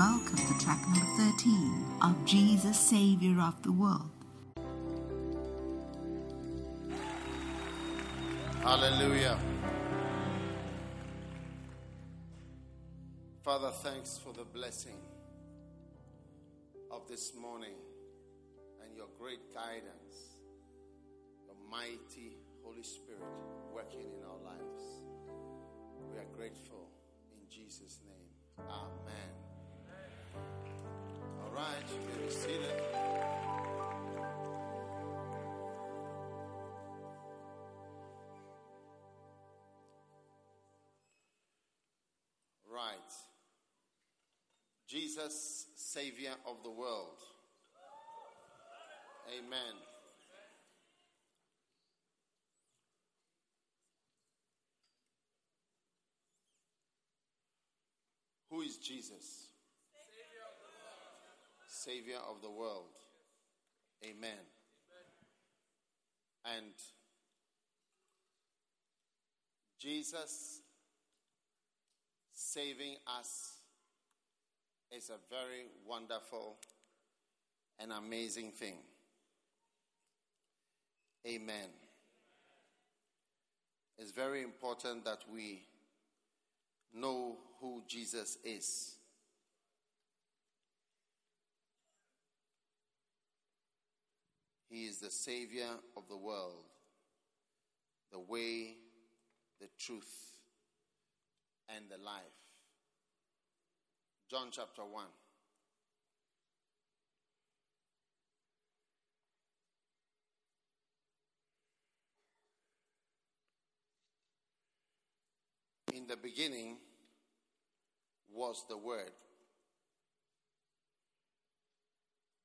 Welcome to track number 13 of Jesus, Savior of the World. Hallelujah. Father, thanks for the blessing of this morning and your great guidance, your mighty Holy Spirit working in our lives. We are grateful in Jesus' name. Amen. All right, you may be seated. Right. Jesus, Savior of the world. Amen. Who is Jesus? Savior of the world. Amen. And Jesus saving us is a very wonderful and amazing thing. Amen. It's very important that we know who Jesus is. He is the Savior of the world, the way, the truth, and the life. John chapter 1. In the beginning was the Word,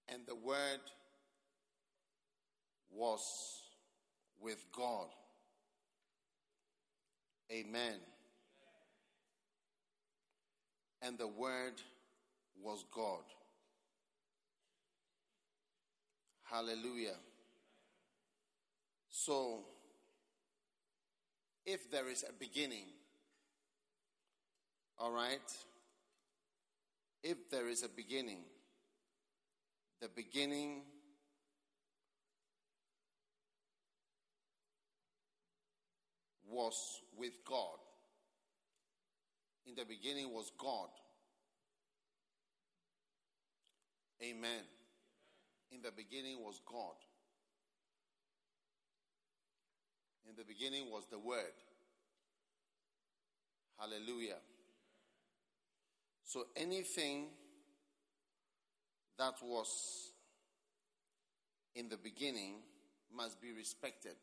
and the Word was with God. Amen. And the Word was God. Hallelujah. So, if there is a beginning, all right, if there is a beginning, the beginning was with God. In the beginning was God. Amen. In the beginning was God. In the beginning was the Word. Hallelujah. So anything that was in the beginning must be respected.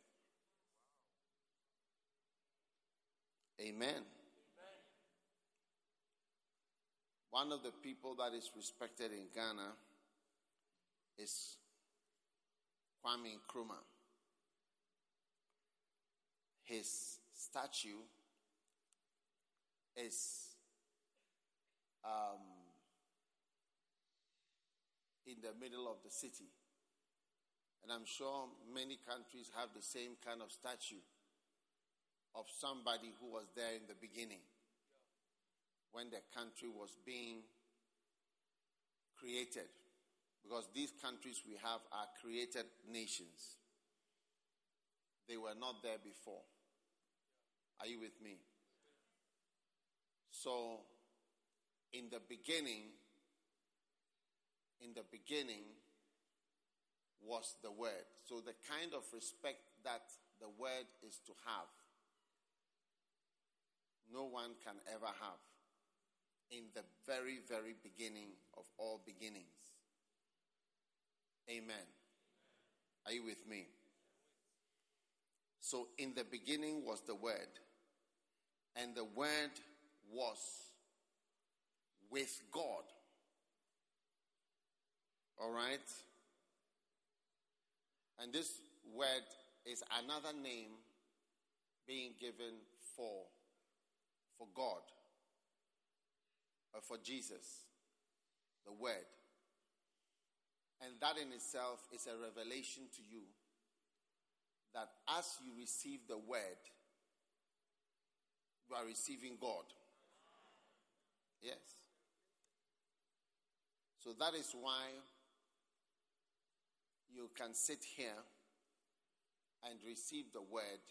Amen. Amen. One of the people that is respected in Ghana is Kwame Nkrumah. His statue is in the middle of the city. And I'm sure many countries have the same kind of statue of somebody who was there in the beginning when the country was being created. Because these countries we have are created nations. They were not there before. Are you with me? So, in the beginning was the Word. So the kind of respect that the Word is to have, no one can ever have. In the very, very beginning of all beginnings. Amen. Are you with me? So in the beginning was the Word, and the Word was with God. All right? And this Word is another name being given for God, or for Jesus, the Word. And that in itself is a revelation to you that as you receive the Word, you are receiving God. Yes. So that is why you can sit here and receive the word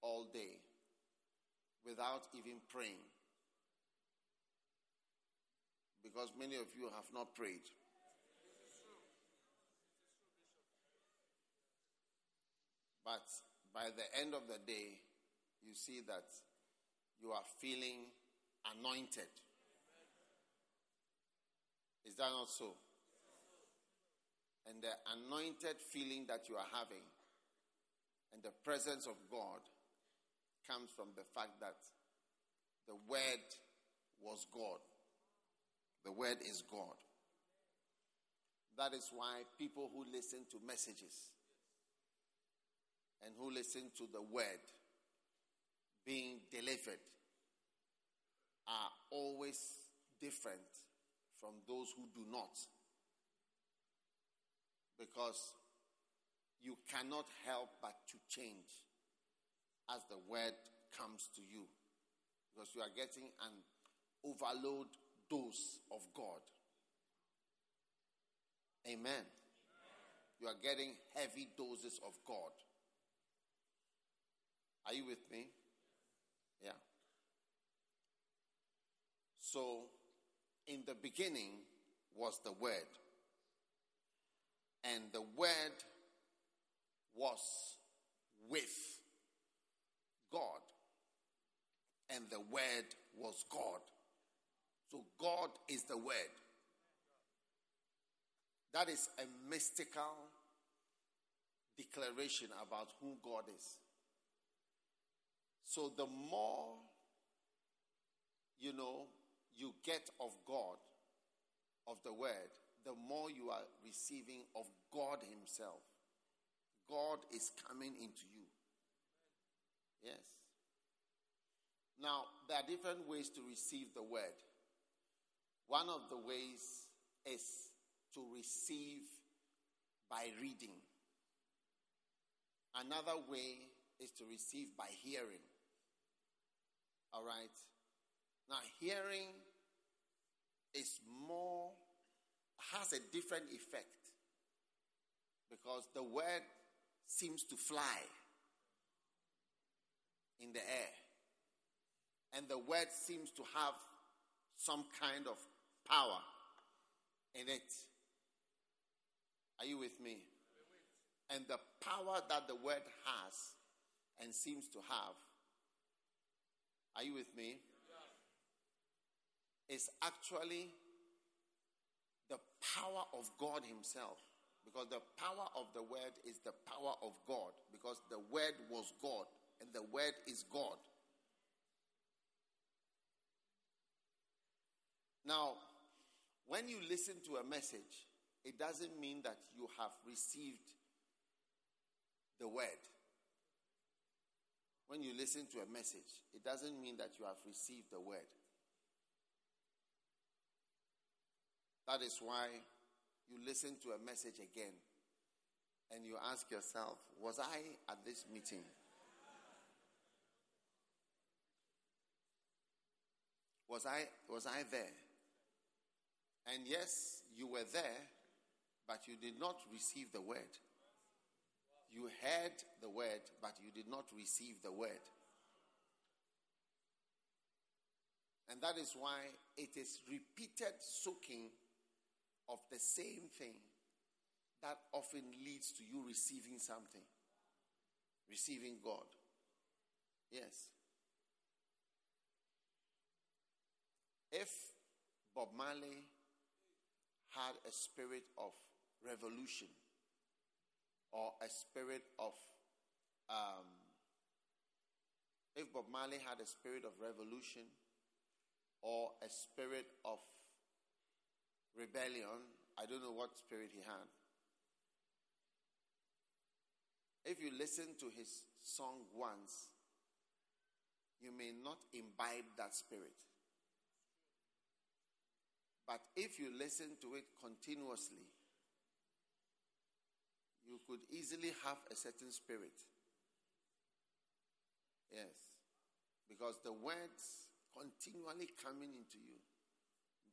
all day without even praying. Because many of you have not prayed. But by the end of the day, you see that you are feeling anointed. Is that not so? And the anointed feeling that you are having and the presence of God comes from the fact that the Word was God. The Word is God. That is why people who listen to messages and who listen to the Word being delivered are always different from those who do not. Because you cannot help but to change as the word comes to you. Because you are getting an overload dose of God. Amen. You are getting heavy doses of God. Are you with me? Yeah. So, in the beginning was the Word. And the Word was with God. And the Word was God. So God is the Word. That is a mystical declaration about who God is. So the more, you get of God, of the Word, the more you are receiving of God Himself. God is coming into you. Yes. Now, there are different ways to receive the Word. One of the ways is to receive by reading. Another way is to receive by hearing. All right? Now, hearing has a different effect because the word seems to fly in the air, and the word seems to have some kind of power in it. Are you with me? And the power that the word has and seems to have, are you with me? Is actually the power of God Himself. Because the power of the Word is the power of God. Because the Word was God. And the Word is God. Now, when you listen to a message, it doesn't mean that you have received the Word. When you listen to a message, it doesn't mean that you have received the Word. That is why you listen to a message again and you ask yourself, was I at this meeting? Was I there? And yes, you were there, but you did not receive the word. You heard the word, but you did not receive the word. And that is why it is repeated soaking of the same thing that often leads to you receiving something. Receiving God. Yes. If Bob Marley had a spirit of revolution or a spirit of rebellion, I don't know what spirit he had. If you listen to his song once, you may not imbibe that spirit. But if you listen to it continuously, you could easily have a certain spirit. Yes. Because the words continually coming into you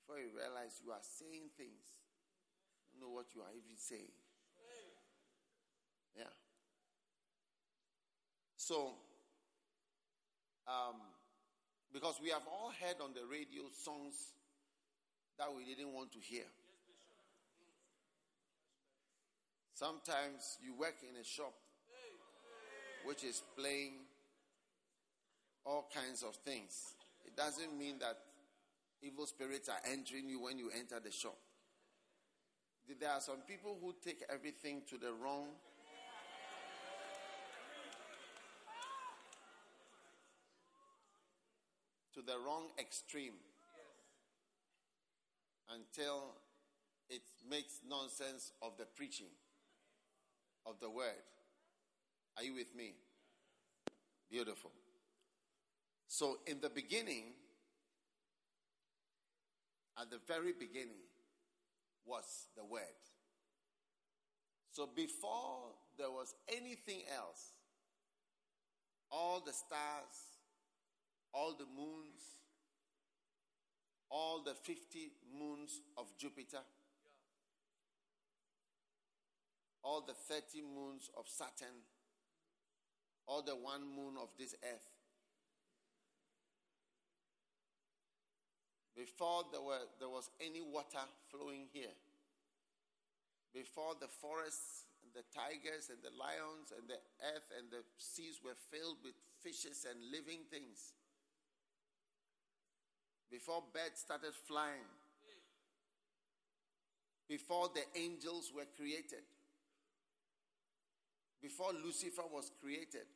before you realize you are saying things. You don't know what you are even saying. Yeah. So, because we have all heard on the radio songs that we didn't want to hear. Sometimes you work in a shop which is playing all kinds of things. It doesn't mean that evil spirits are entering you when you enter the shop. There are some people who take everything to the wrong. To the wrong extreme. Until it makes nonsense of the preaching of the word. Are you with me? Beautiful. So in the beginning, at the very beginning, was the word. So before there was anything else, all the stars, all the moons, all the 50 moons of Jupiter, all the 30 moons of Saturn, all the one moon of this earth. Before there was any water flowing here, before the forests, and the tigers and the lions and the earth and the seas were filled with fishes and living things, before birds started flying, before the angels were created, before Lucifer was created,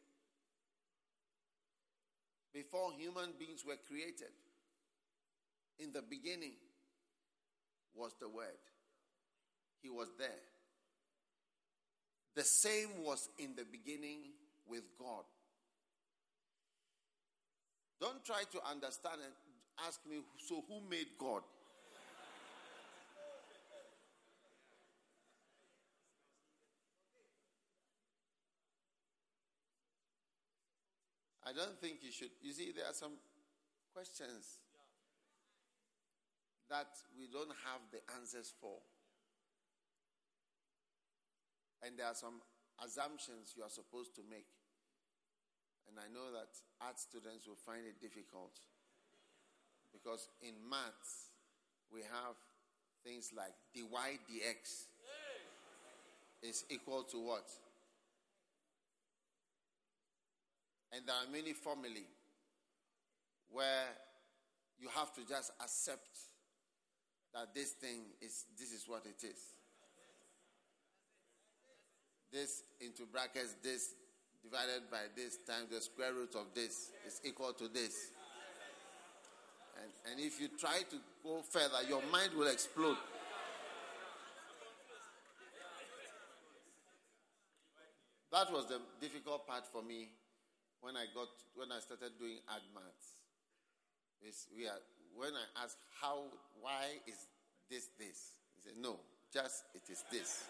before human beings were created, in the beginning was the Word. He was there. The same was in the beginning with God. Don't try to understand and ask me, so who made God? I don't think you should. You see, there are some questions that we don't have the answers for. And there are some assumptions you are supposed to make. And I know that art students will find it difficult. Because in maths, we have things like dy dx is equal to what? And there are many formulae where you have to just accept that this is what it is. This into brackets, this divided by this times the square root of this is equal to this. And if you try to go further, your mind will explode. That was the difficult part for me. When I started doing ad maths, when I asked why is this? He said, no, just it is this.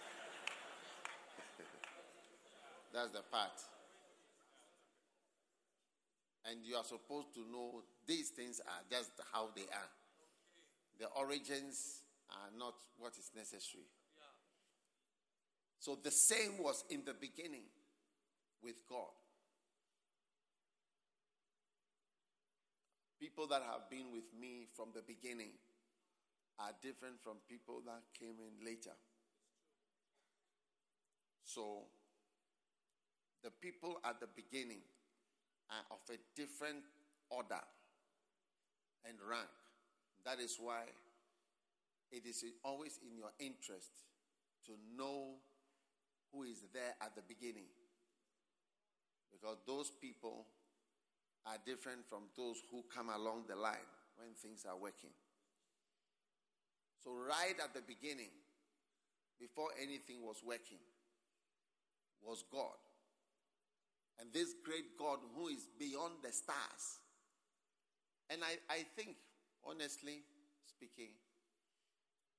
That's the part. And you are supposed to know these things are just how they are. The origins are not what is necessary. So the same was in the beginning with God. People that have been with me from the beginning are different from people that came in later. So, the people at the beginning are of a different order and rank. That is why it is always in your interest to know who is there at the beginning. Because those people are different from those who come along the line when things are working. So right at the beginning, before anything was working, was God. And this great God who is beyond the stars. And I think, honestly speaking,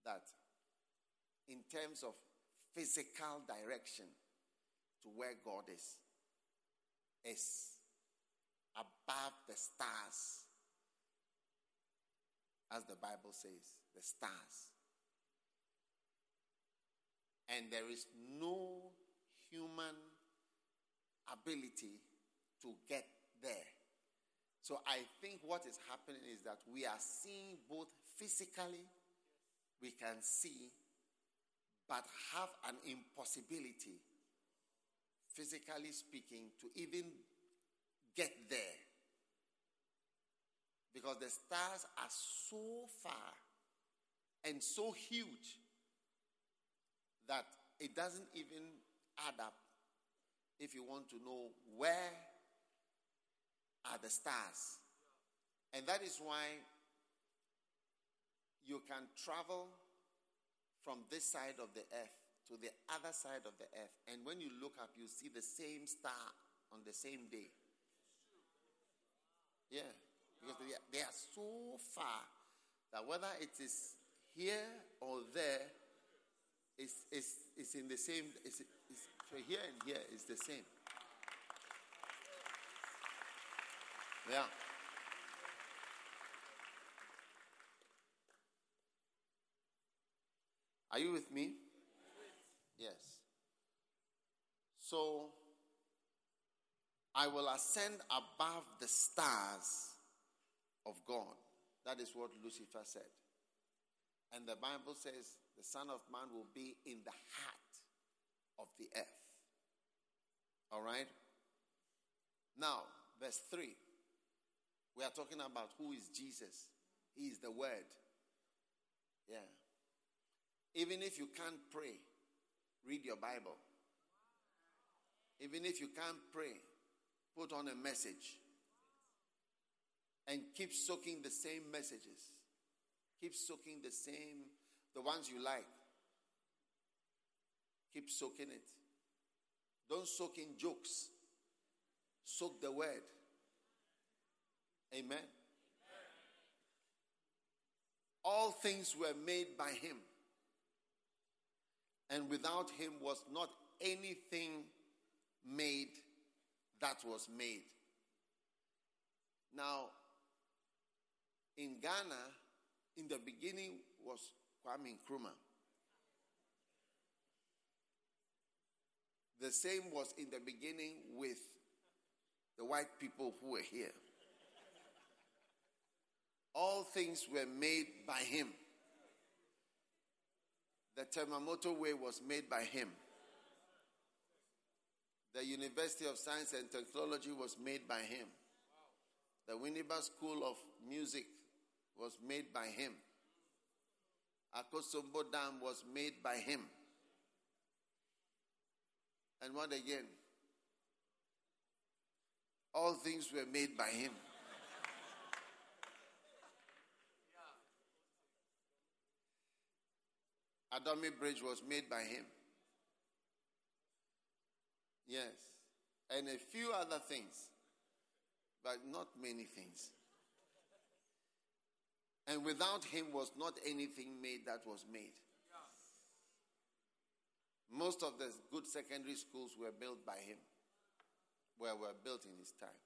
that in terms of physical direction to where God is above the stars, as the Bible says, the stars. And there is no human ability to get there. So I think what is happening is that we are seeing both physically, we can see, but have an impossibility, physically speaking, to even get there. Because the stars are so far and so huge that it doesn't even add up if you want to know where are the stars. And that is why you can travel from this side of the earth to the other side of the earth. And when you look up, you see the same star on the same day. Yeah. Because they are so far that whether it is here or there, it's in the same. It's here and here is the same. Yeah. Are you with me? Yes. So, I will ascend above the stars of God. That is what Lucifer said. And the Bible says the Son of Man will be in the heart of the earth. All right? Now, verse 3. We are talking about who is Jesus. He is the Word. Yeah. Even if you can't pray, read your Bible. Even if you can't pray, put on a message. And keep soaking the same messages. Keep soaking the same, the ones you like. Keep soaking it. Don't soak in jokes. Soak the word. Amen. Amen. All things were made by him. And without him was not anything made that was made. Now, in Ghana, in the beginning was Kwame Nkrumah. The same was in the beginning with the white people who were here. All things were made by him. The Temamoto Way was made by him. The University of Science and Technology was made by him. The Winneba School of Music was made by him. Akosombo Dam was made by him. And what again? All things were made by him. Adomi Bridge was made by him. Yes. And a few other things. But not many things. And without him was not anything made that was made. Most of the good secondary schools were built by him. Were built in his time.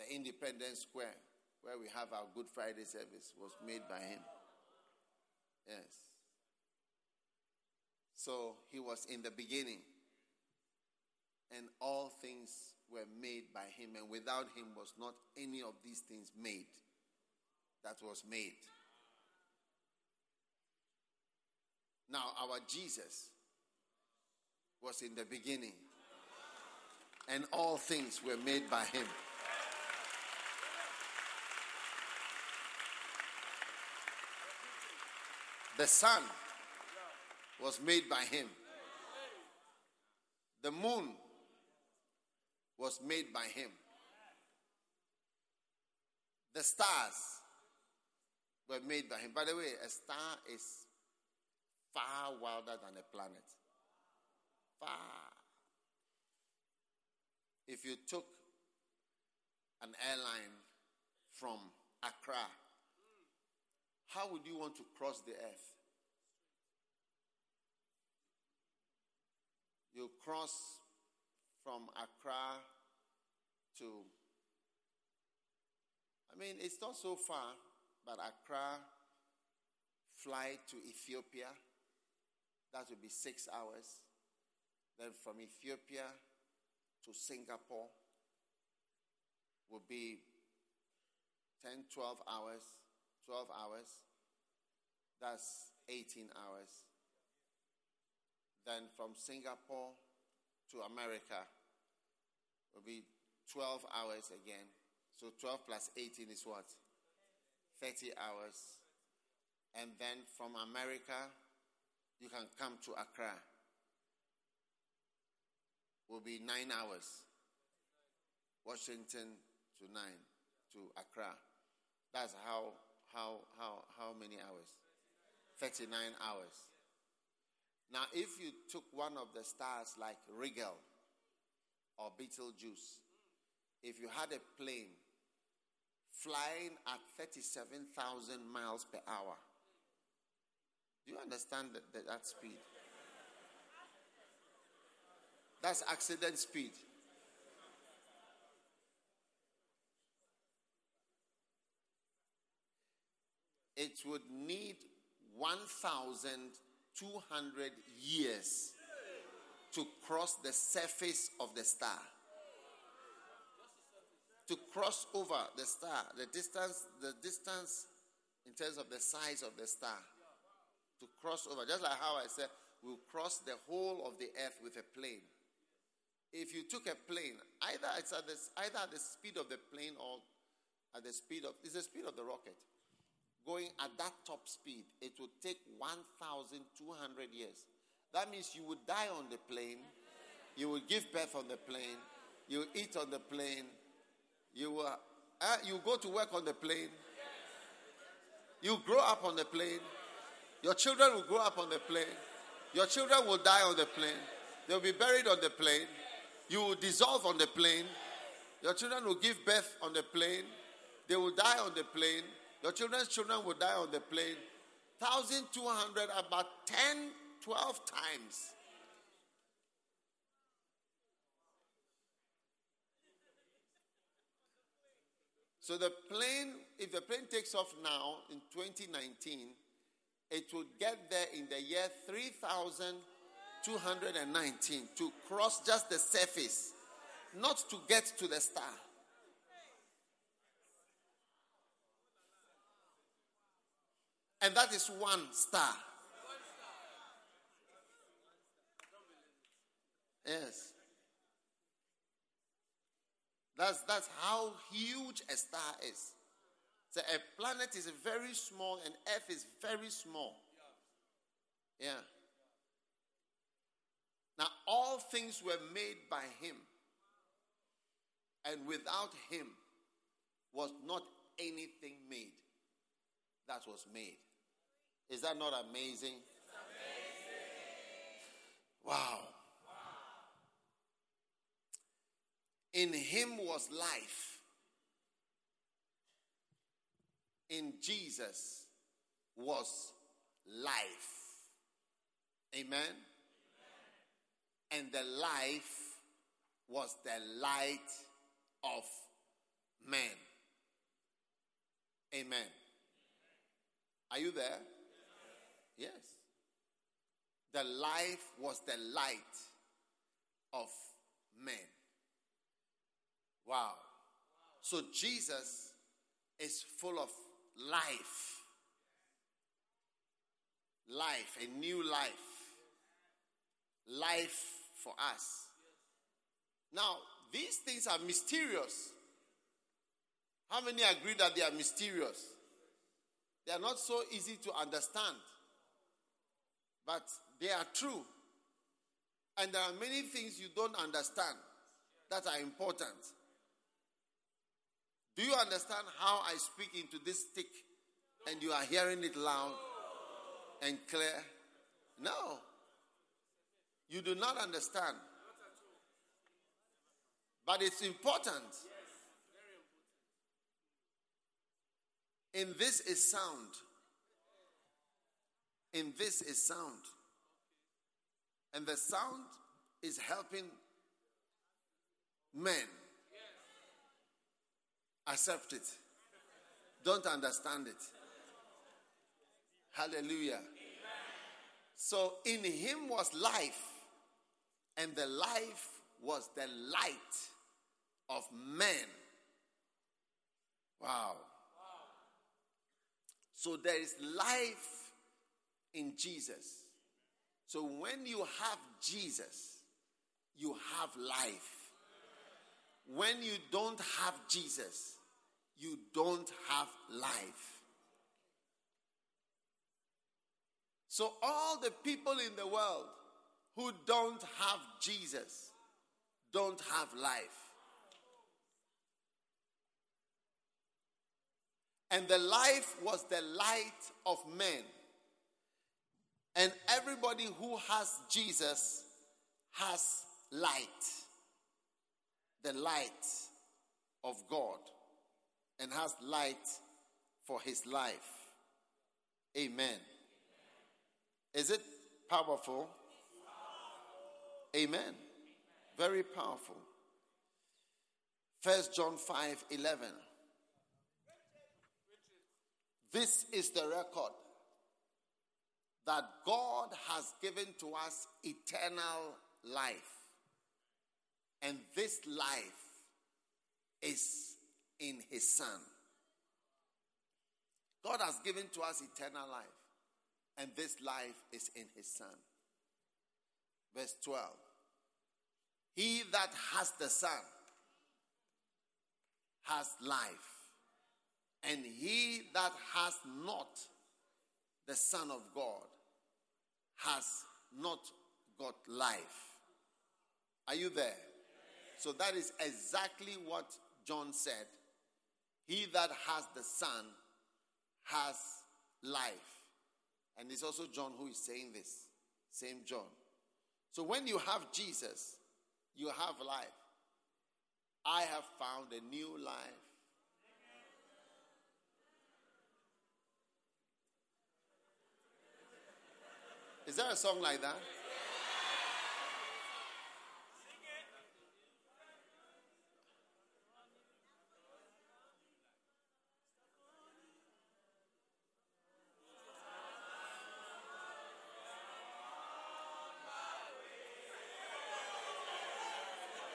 The Independence Square, where we have our Good Friday service, was made by him. Yes. So he was in the beginning. And all things were made by him, and without him was not any of these things made that was made. Now, our Jesus was in the beginning, and all things were made by him. The sun was made by him. The moon was made by him. The stars were made by him. By the way, a star is far wilder than a planet. Far. If you took an airline from Accra, how would you want to cross the earth? You cross from Accra to, I mean, it's not so far, but Accra flight to Ethiopia, that would be 6 hours. Then from Ethiopia to Singapore would be 10, 12 hours, 12 hours. That's 18 hours. Then from Singapore to America will be 12 hours again. So 12 plus 18 is what? 30 hours. And then from America, you can come to Accra. Will be 9 hours. Washington to Accra. That's how many hours? 39 hours. Now, if you took one of the stars like Rigel or Betelgeuse, if you had a plane flying at 37,000 miles per hour, do you understand that speed? That's accident speed. It would need 1,200 years to cross the surface of the star. To cross over the star, the distance in terms of the size of the star, to cross over. Just like how I said, we'll cross the whole of the earth with a plane. If you took a plane, either it's at the speed of the plane or at the speed of, it's the speed of the rocket. Going at that top speed, it would take 1,200 years. That means you would die on the plane, you would give birth on the plane, you would eat on the plane, you go to work on the plane, you grow up on the plane, your children will grow up on the plane, your children will die on the plane, they'll be buried on the plane, you will dissolve on the plane, your children will give birth on the plane, they will die on the plane, your children's children will die on the plane. 1,200, about 10, 12 times. So the plane, if the plane takes off now in 2019, it will get there in the year 3,219 to cross just the surface, not to get to the star. And that is one star. Yes. That's how huge a star is. So a planet is very small and Earth is very small. Yeah. Now all things were made by him. And without him was not anything made that was made. Is that not amazing? It's amazing. Wow. In him was life. In Jesus was life. Amen? And the life was the light of men. Amen. Are you there? Yes. The life was the light of men. Wow. So Jesus is full of life. Life, a new life. Life for us. Now, these things are mysterious. How many agree that they are mysterious? They are not so easy to understand. But they are true. And there are many things you don't understand that are important. Do you understand how I speak into this stick and you are hearing it loud and clear? No. You do not understand. But it's important. In this is sound. In this is sound. And the sound is helping men accept it. don't understand it. Hallelujah. Amen. So in him was life, and the life was the light of men. Wow. So there is life in Jesus. So when you have Jesus, you have life. When you don't have Jesus, you don't have life. So all the people in the world who don't have Jesus don't have life. And the life was the light of men. And everybody who has Jesus has light. The light of God. And has light for his life. Amen. Is it powerful? Amen. Very powerful. 1 John 5:11. This is the record that God has given to us eternal life. And this life is in his Son. God has given to us eternal life. And this life is in his Son. Verse 12. He that has the Son has life. And he that has not the Son of God has not got life. Are you there? So that is exactly what John said. He that has the Son has life. And it's also John who is saying this. Same John. So when you have Jesus, you have life. I have found a new life. Is there a song like that?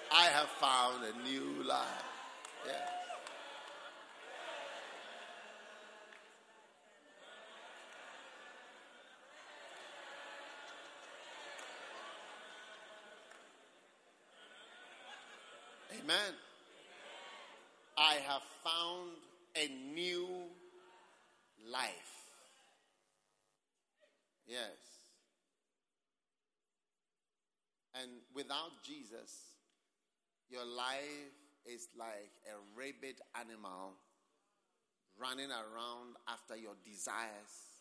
I have found a new life. Yeah. Amen. I have found a new life. Yes. And without Jesus, your life is like a rabid animal running around after your desires,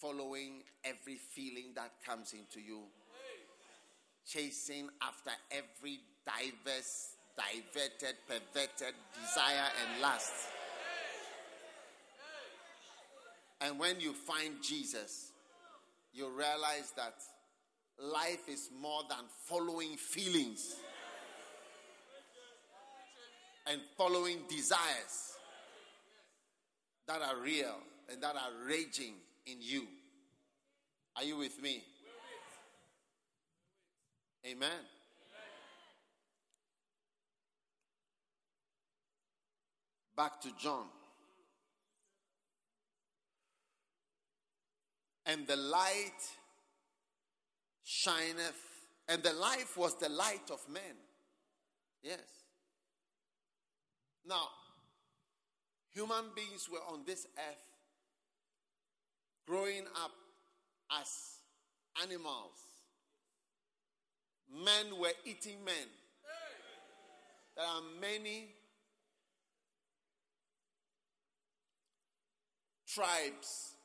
following every feeling that comes into you, chasing after every diverse, diverted, perverted desire and lust. And when you find Jesus, you realize that life is more than following feelings and following desires that are real and that are raging in you. Are you with me? Amen. Back to John. And the light shineth, and the life was the light of men. Yes. Now, human beings were on this earth growing up as animals. Men were eating men. There are many tribes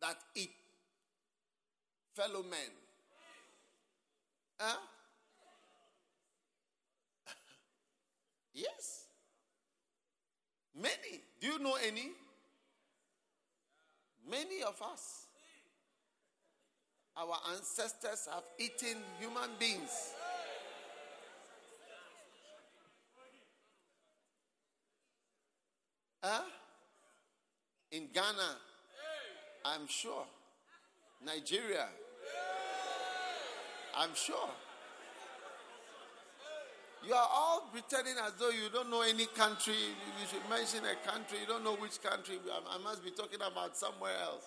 that eat fellow men. Huh? Yes. Many. Do you know any? Many of us. Our ancestors have eaten human beings. Huh? in Ghana, I'm sure. Nigeria, I'm sure. You are all pretending as though you don't know any country. You should mention a country. You don't know which country. I must be talking about somewhere else.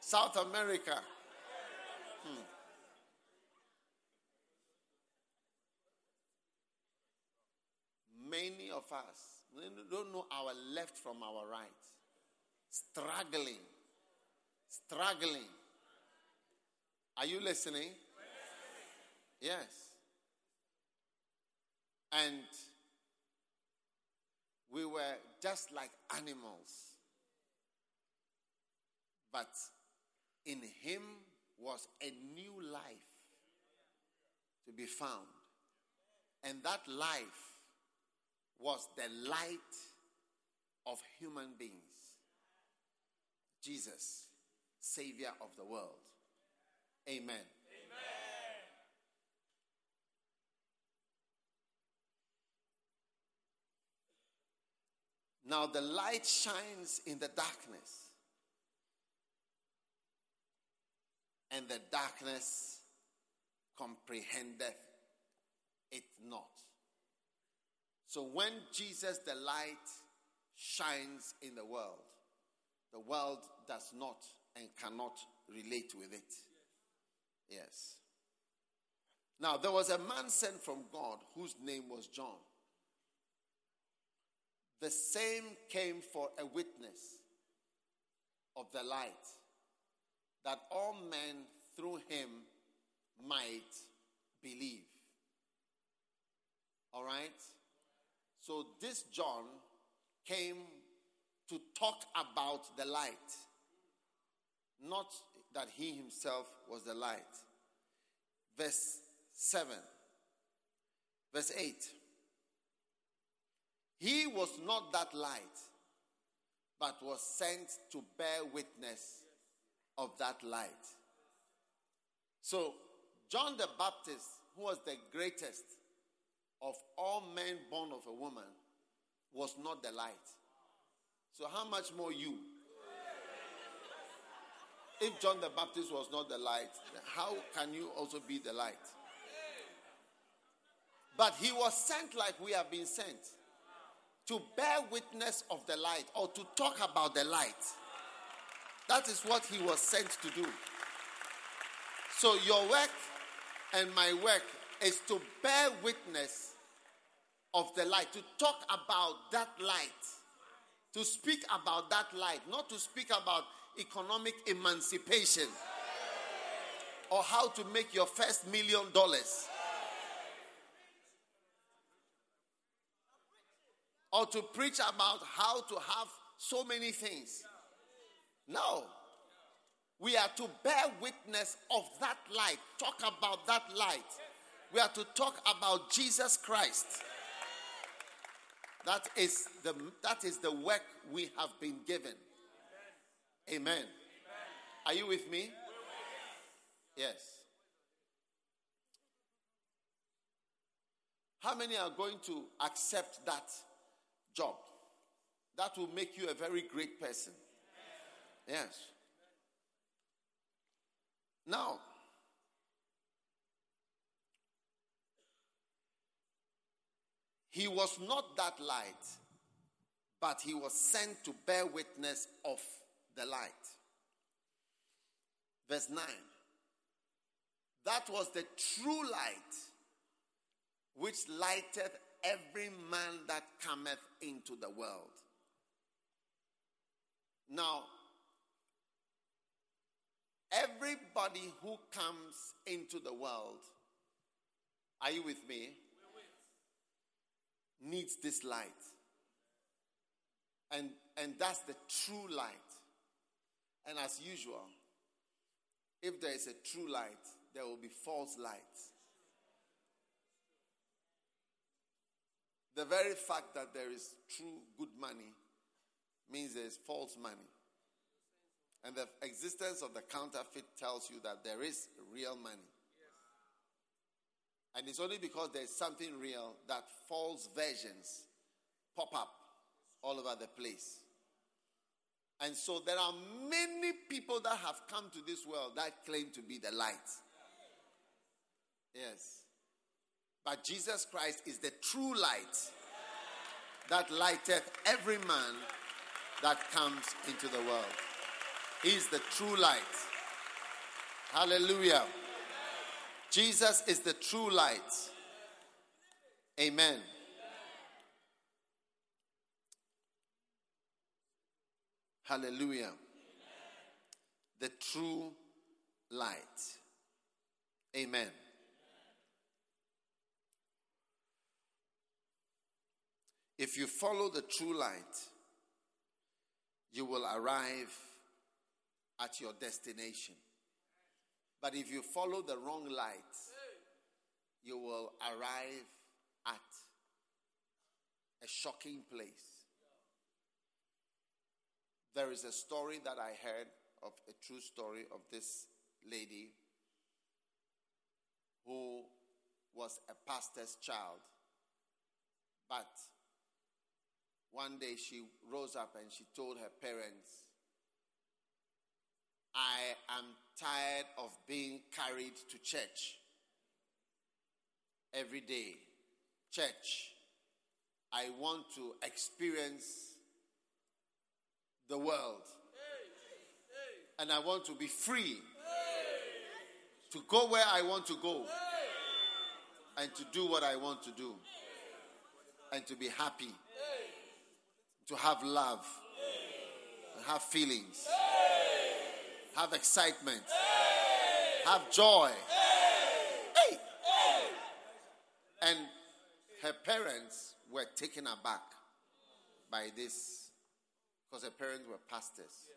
South America. Many of us, we don't know our left from our right. Struggling. Are you listening? Yes. And we were just like animals. But in him was a new life to be found. And that life was the light of human beings. Jesus, Savior of the world. Amen. Now the light shines in the darkness, and the darkness comprehendeth it not. So when Jesus, the light, shines in the world does not and cannot relate with it. Yes. Now there was a man sent from God whose name was John. The same came for a witness of the light, that all men through him might believe. All right? So this John came to talk about the light. Not that he himself was the light. Verse 7. Verse 8. He was not that light, but was sent to bear witness of that light. So, John the Baptist, who was the greatest of all men born of a woman, was not the light. So, how much more you? If John the Baptist was not the light, how can you also be the light? But he was sent like we have been sent, to bear witness of the light, or to talk about the light. That is what he was sent to do. So your work and my work is to bear witness of the light, to talk about that light, to speak about that light, not to speak about economic emancipation or how to make your first $1 million. Or to preach about how to have so many things. No. We are to bear witness of that light. Talk about that light. We are to talk about Jesus Christ. That is the work we have been given. Amen. Are you with me? Yes. How many are going to accept that job? That will make you a very great person. Yes. Now, he was not that light, but he was sent to bear witness of the light. Verse 9. That was the true light, which lighteth every man that cometh into the world. Now, everybody who comes into the world, are you with me? Needs this light. And that's the true light. And as usual, if there is a true light, there will be false lights. The very fact that there is true good money means there is false money. And the existence of the counterfeit tells you that there is real money. Yes. And it's only because there is something real that false versions pop up all over the place. And so there are many people that have come to this world that claim to be the light. Yes. But Jesus Christ is the true light that lighteth every man that comes into the world. He is the true light. Hallelujah. Jesus is the true light. Amen. Hallelujah. The true light. Amen. If you follow the true light, you will arrive at your destination. But if you follow the wrong light, you will arrive at a shocking place. There is a story that I heard, of a true story of this lady who was a pastor's child. But one day she rose up and she told her parents, I am tired of being carried to church every day. Church, I want to experience the world. And I want to be free to go where I want to go and to do what I want to do and to be happy, to have love, have feelings, have excitement, have joy. Hey! And her parents were taken aback by this, because her parents were pastors.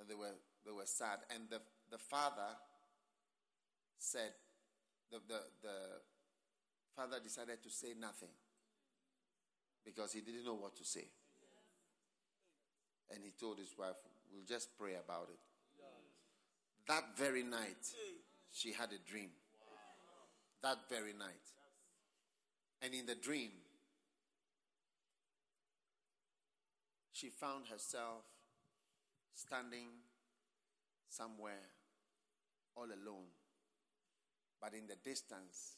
And they were sad. And the father said, the father decided to say nothing, because he didn't know what to say. And he told his wife, we'll just pray about it. That very night, she had a dream. That very night. And in the dream, she found herself standing somewhere all alone. But in the distance,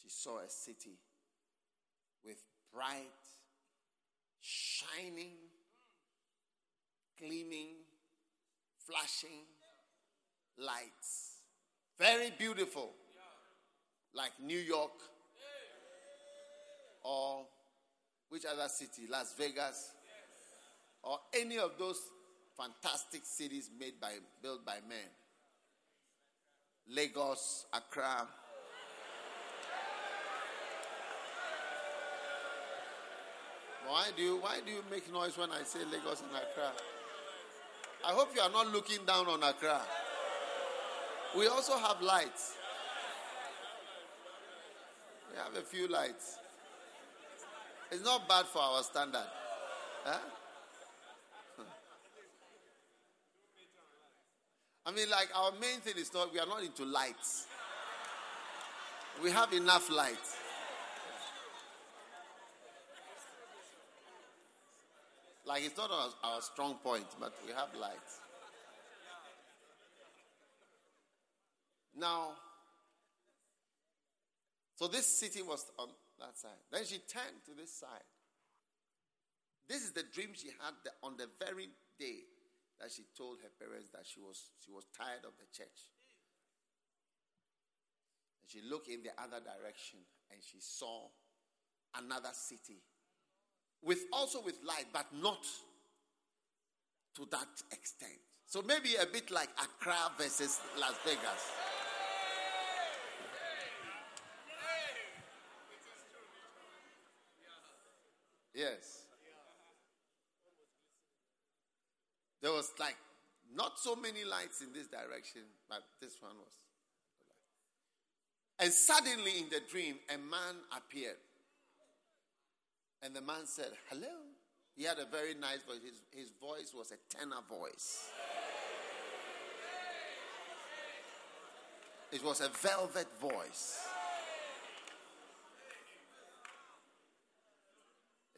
she saw a city with bright, shining, gleaming, flashing lights. Very beautiful. Like New York or which other city? Las Vegas or any of those fantastic cities built by men. Lagos, Accra. Why do you make noise when I say Lagos and Accra? I hope you are not looking down on Accra. We also have lights. We have a few lights. It's not bad for our standard. Huh? I mean, like, our main thing is we are not into lights. We have enough lights. Like, it's not our strong point, but we have lights. Now, so this city was on that side. Then she turned to this side. This is the dream she had on the very day that she told her parents that she was tired of the church. And she looked in the other direction and she saw another city. Also with light, but not to that extent. So maybe a bit like Accra versus Las Vegas. Yes. There was like not so many lights in this direction, but this one was. And suddenly in the dream, a man appeared. And the man said, hello. He had a very nice voice. His voice was a tenor voice. It was a velvet voice.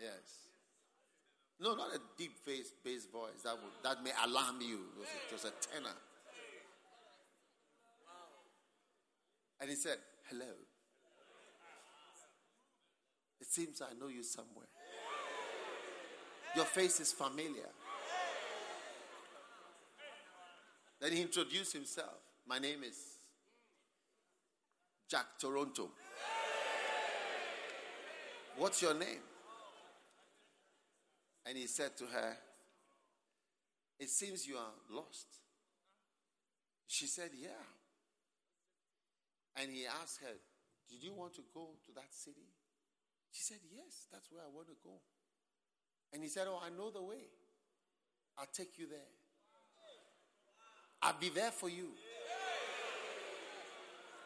Yes. No, not a deep bass voice that may alarm you. It was a tenor. And he said, hello. It seems I know you somewhere. Your face is familiar. Then he introduced himself. My name is Jack Toronto. What's your name? And he said to her, it seems you are lost. She said, yeah. And he asked her, did you want to go to that city? She said, yes, that's where I want to go. And he said, oh, I know the way. I'll take you there. I'll be there for you.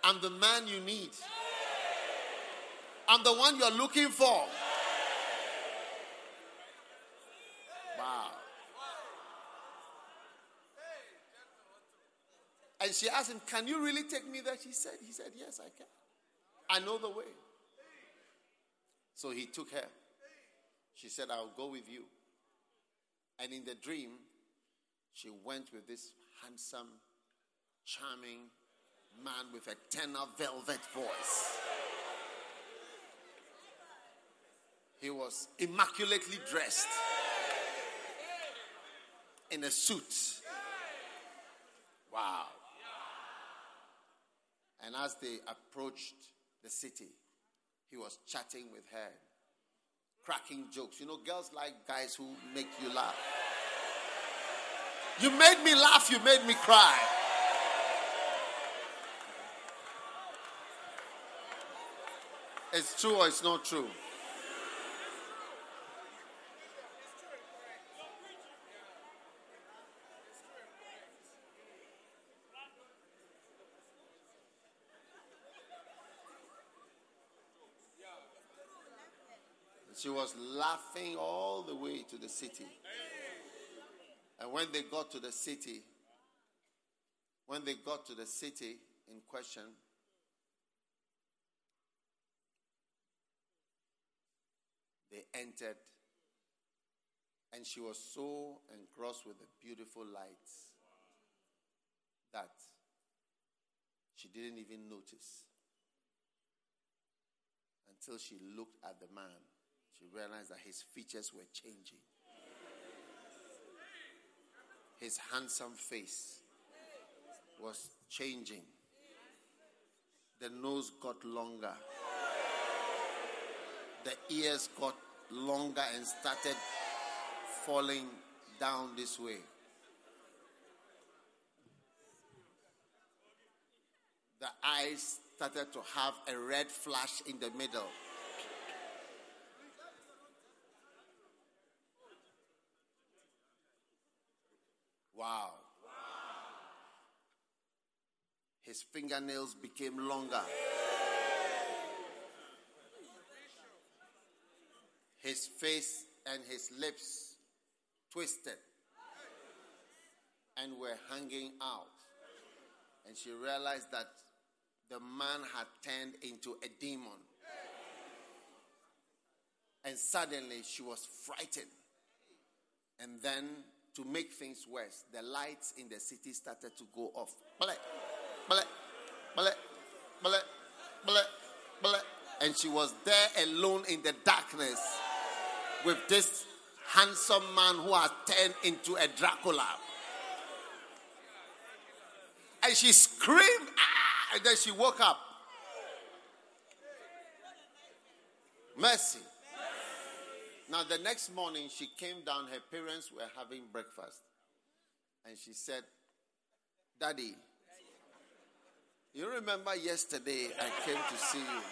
I'm the man you need. I'm the one you're looking for. Wow. And she asked him, can you really take me there? He said, yes, I can. I know the way. So he took her. She said, I'll go with you. And in the dream, she went with this handsome, charming man with a tenor velvet voice. He was immaculately dressed in a suit. Wow. And as they approached the city, he was chatting with her, cracking jokes. You know, girls like guys who make you laugh. You made me laugh, you made me cry. It's true or it's not true? She was laughing all the way to the city. And when they got to the city in question, they entered, and she was so engrossed with the beautiful lights that she didn't even notice until she looked at the man. She realized that his features were changing. His handsome face was changing. The nose got longer. The ears got longer and started falling down this way. The eyes started to have a red flash in the middle. Wow. His fingernails became longer. His face and his lips twisted and were hanging out. And she realized that the man had turned into a demon. And suddenly she was frightened. And then, to make things worse, the lights in the city started to go off. Bleh, bleh, bleh, bleh, bleh, bleh. And she was there alone in the darkness with this handsome man who had turned into a Dracula. And she screamed, ah! And then she woke up. Mercy. Now, the next morning, she came down. Her parents were having breakfast. And she said, Daddy, you remember yesterday I came to see you.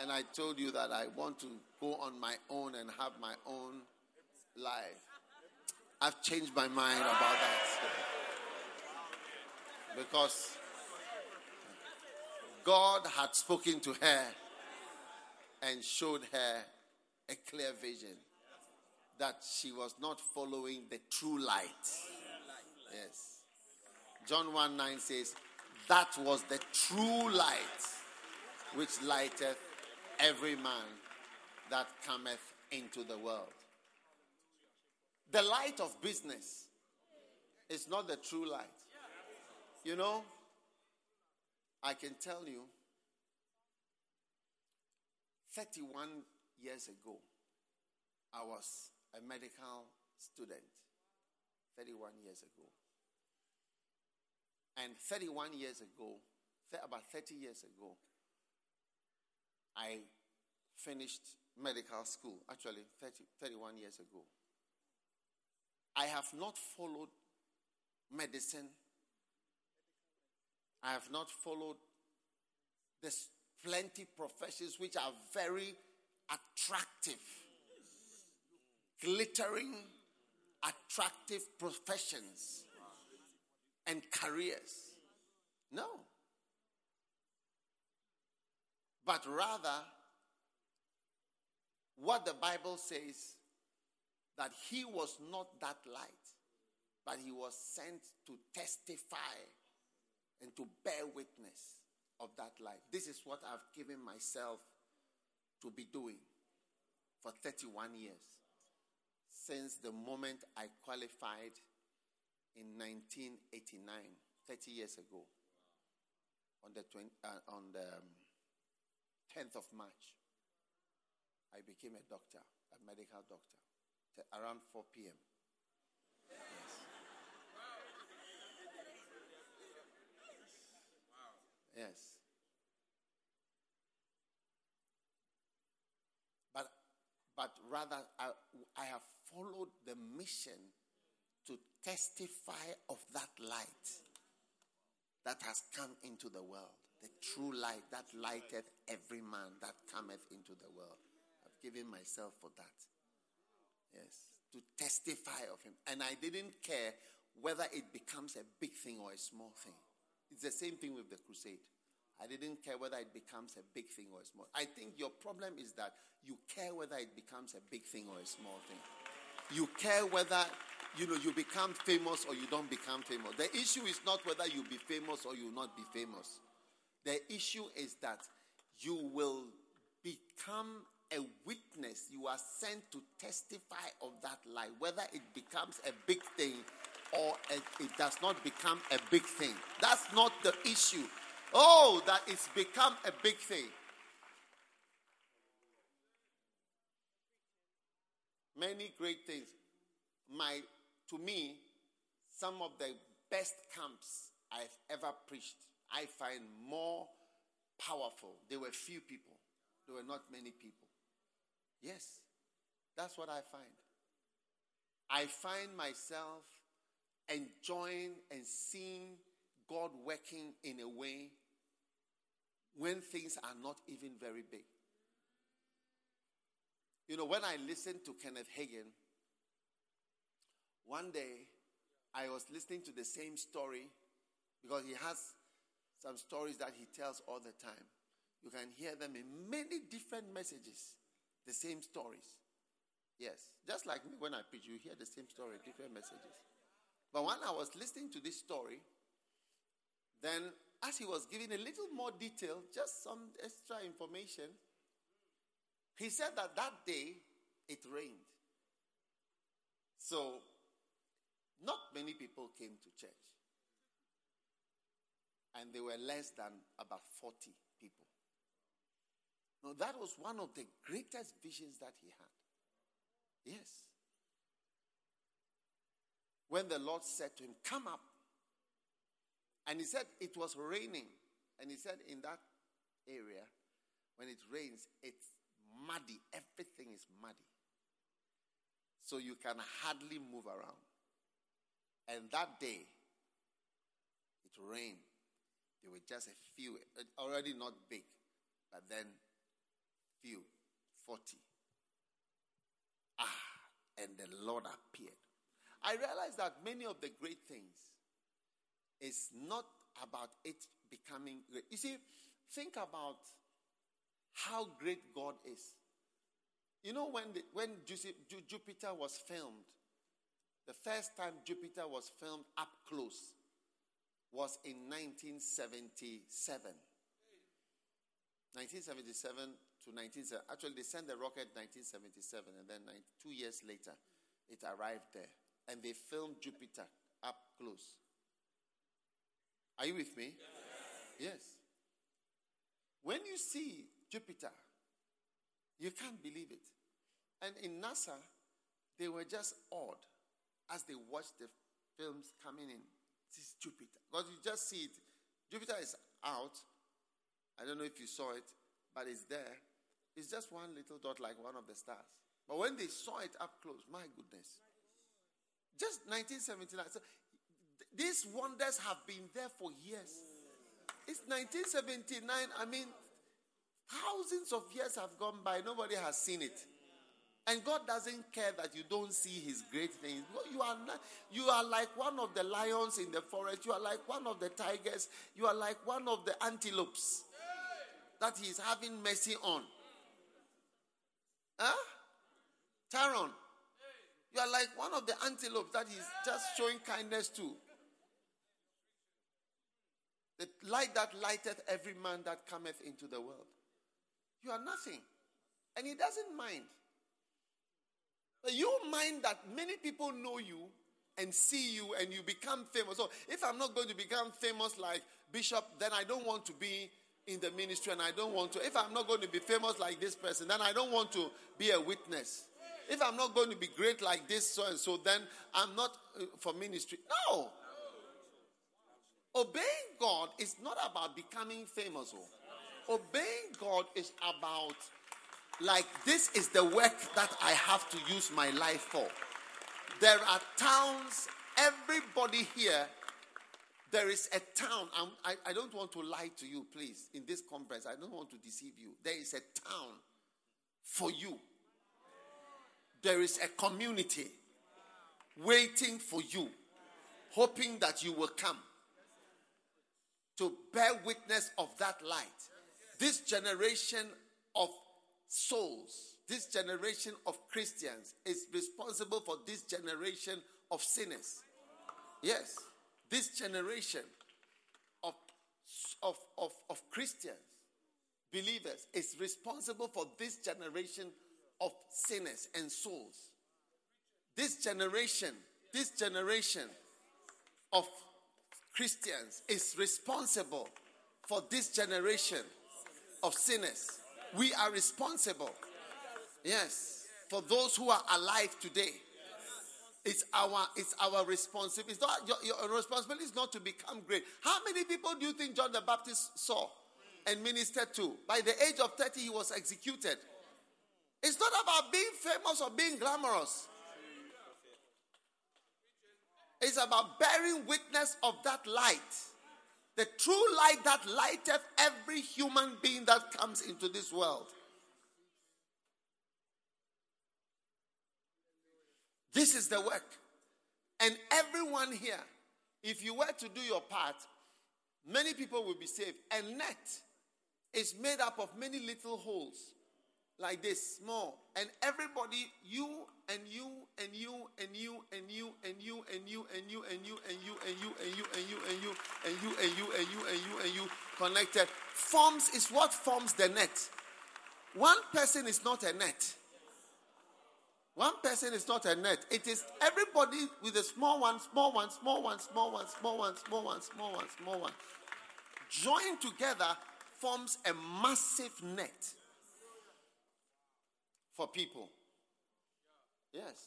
And I told you that I want to go on my own and have my own life. I've changed my mind about that. Because God had spoken to her and showed her a clear vision that she was not following the true light. Yes. John 1:9 says, that was the true light which lighteth every man that cometh into the world. The light of business is not the true light. You know, I can tell you, 31 years ago, I was a medical student. 31 years ago. And 31 years ago, about 30 years ago, I finished medical school. Actually, 31 years ago. I have not followed medicine. I have not followed the plenty professions which are very attractive, glittering, attractive professions and careers. No. But rather, what the Bible says, that he was not that light, but he was sent to testify and to bear witness of that light. This is what I've given myself to be doing for 31 years. Since the moment I qualified in 1989, 30 years ago, on the 10th of March, I became a doctor, a medical doctor, around 4 p.m. Yes. Wow. Yes. But rather, I have followed the mission to testify of that light that has come into the world. The true light that lighteth every man that cometh into the world. I've given myself for that. Yes, to testify of him. And I didn't care whether it becomes a big thing or a small thing. It's the same thing with the crusade. I didn't care whether it becomes a big thing or a small. I think your problem is that you care whether it becomes a big thing or a small thing. You care whether, you become famous or you don't become famous. The issue is not whether you be famous or you not be famous. The issue is that you will become a witness. You are sent to testify of that light, whether it becomes a big thing or it does not become a big thing. That's not the issue. Oh, that it's become a big thing. Many great things. To me, some of the best camps I've ever preached, I find more powerful. There were few people. There were not many people. Yes, that's what I find. I find myself enjoying and seeing God working in a way when things are not even very big. When I listened to Kenneth Hagin, one day I was listening to the same story, because he has some stories that he tells all the time. You can hear them in many different messages, the same stories. Yes, just like me when I preach, you hear the same story, different messages. But when I was listening to this story, then as he was giving a little more detail, just some extra information, he said that day it rained. So not many people came to church. And there were less than about 40 people. Now, that was one of the greatest visions that he had. Yes. When the Lord said to him, come up. And he said it was raining. And he said in that area, when it rains, it's muddy. Everything is muddy. So you can hardly move around. And that day, it rained. There were just a few, already not big, but then few, 40. And the Lord appeared. I realized that many of the great things is not about it becoming great. You see, think about how great God is. When Jupiter was filmed, the first time Jupiter was filmed up close was in 1977. 1977 to 1977. Actually, they sent the rocket 1977, and then 2 years later, It arrived there. And they filmed Jupiter up close. Are you with me? Yes. When you see Jupiter, you can't believe it. And in NASA, they were just awed as they watched the films coming in. This is Jupiter. Because you just see it. Jupiter is out. I don't know if you saw it, but it's there. It's just one little dot like one of the stars. But when they saw it up close, my goodness. Just 1979. So these wonders have been there for years. It's 1979. I mean, thousands of years have gone by. Nobody has seen it. And God doesn't care that you don't see his great things. You are like one of the lions in the forest. You are like one of the tigers. You are like one of the antelopes that he is having mercy on. Huh? Taron, you are like one of the antelopes that he's just showing kindness to. The light that lighteth every man that cometh into the world. You are nothing. And he doesn't mind. You mind that many people know you and see you and you become famous. So if I'm not going to become famous like Bishop, then I don't want to be in the ministry and I don't want to. If I'm not going to be famous like this person, then I don't want to be a witness. If I'm not going to be great like this so and so, then I'm not for ministry. No. Obeying God is not about becoming famous. Obeying God is about... like, this is the work that I have to use my life for. There are towns, everybody here, there is a town. I don't want to lie to you, please, in this conference. I don't want to deceive you. There is a town for you. There is a community waiting for you, hoping that you will come to bear witness of that light. This generation of souls, this generation of Christians is responsible for this generation of sinners. Yes, this generation of Christians, believers, is responsible for this generation of sinners and souls. This generation of Christians is responsible for this generation of sinners. We are responsible. Yes. For those who are alive today. It's our responsibility. It's not your responsibility is not to become great. How many people do you think John the Baptist saw and ministered to? By the age of 30, he was executed. It's not about being famous or being glamorous. It's about bearing witness of that light. The true light that lighteth every human being that comes into this world. This is the work. And everyone here, if you were to do your part, many people will be saved. A net is made up of many little holes, like this, small. And everybody, you and you and you and you and you and you and you and you and you and you and you and you and you and you and you and you and you and you and you connected forms is what forms the net. One person is not a net. One person is not a net. It is everybody with a small one, small one, small one, small one, small one, small one, small one, small one. Joined together forms a massive net. For people. Yes.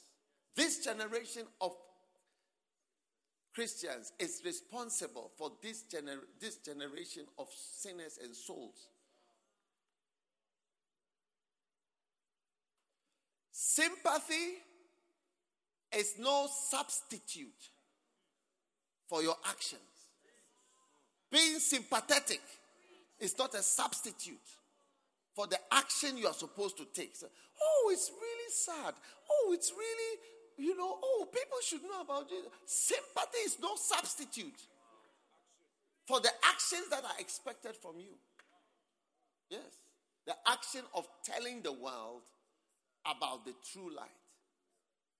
This generation of Christians is responsible for this generation of sinners and souls. Sympathy is no substitute for your actions. Being sympathetic is not a substitute for the action you are supposed to take. So, oh, it's really sad. Oh, it's really, people should know about Jesus. Sympathy is no substitute for the actions that are expected from you. Yes. The action of telling the world about the true light.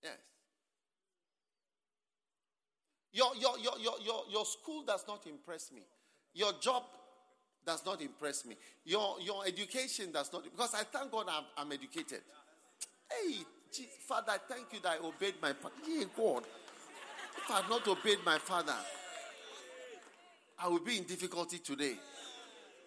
Yes. Your school does not impress me. Your job does not impress me. Your education does not, because I thank God I'm educated. Hey, Father, thank you that I obeyed my father. Yea, God, if I had not obeyed my father, I would be in difficulty today.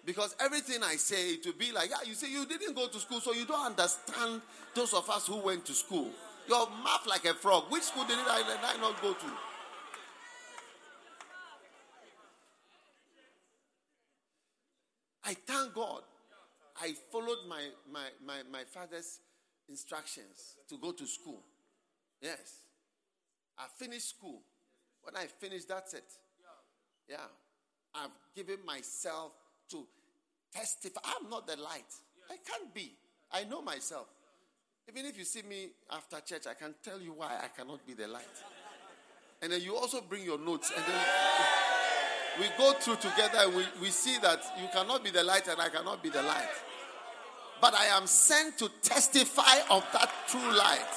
Because everything I say, it will be like, yeah, you say you didn't go to school, so you don't understand those of us who went to school. You're mapped like a frog. Which school did I not go to? I thank God. I followed my father's instructions to go to school. Yes. I finished school. When I finished, that's it. Yeah. I've given myself to testify. I'm not the light. I can't be. I know myself. Even if you see me after church, I can tell you why I cannot be the light. And then you also bring your notes. And then we go through together and we see that you cannot be the light and I cannot be the light. But I am sent to testify of that true light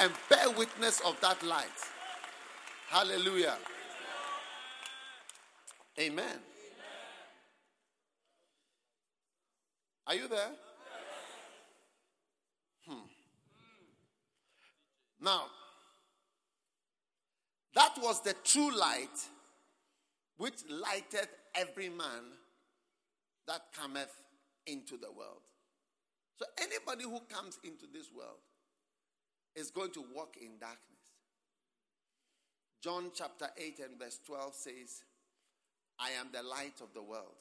and bear witness of that light. Hallelujah. Amen. Amen. Are you there? Now, that was the true light which lighteth every man that cometh into the world. So anybody who comes into this world is going to walk in darkness. John chapter 8 and verse 12 says, I am the light of the world.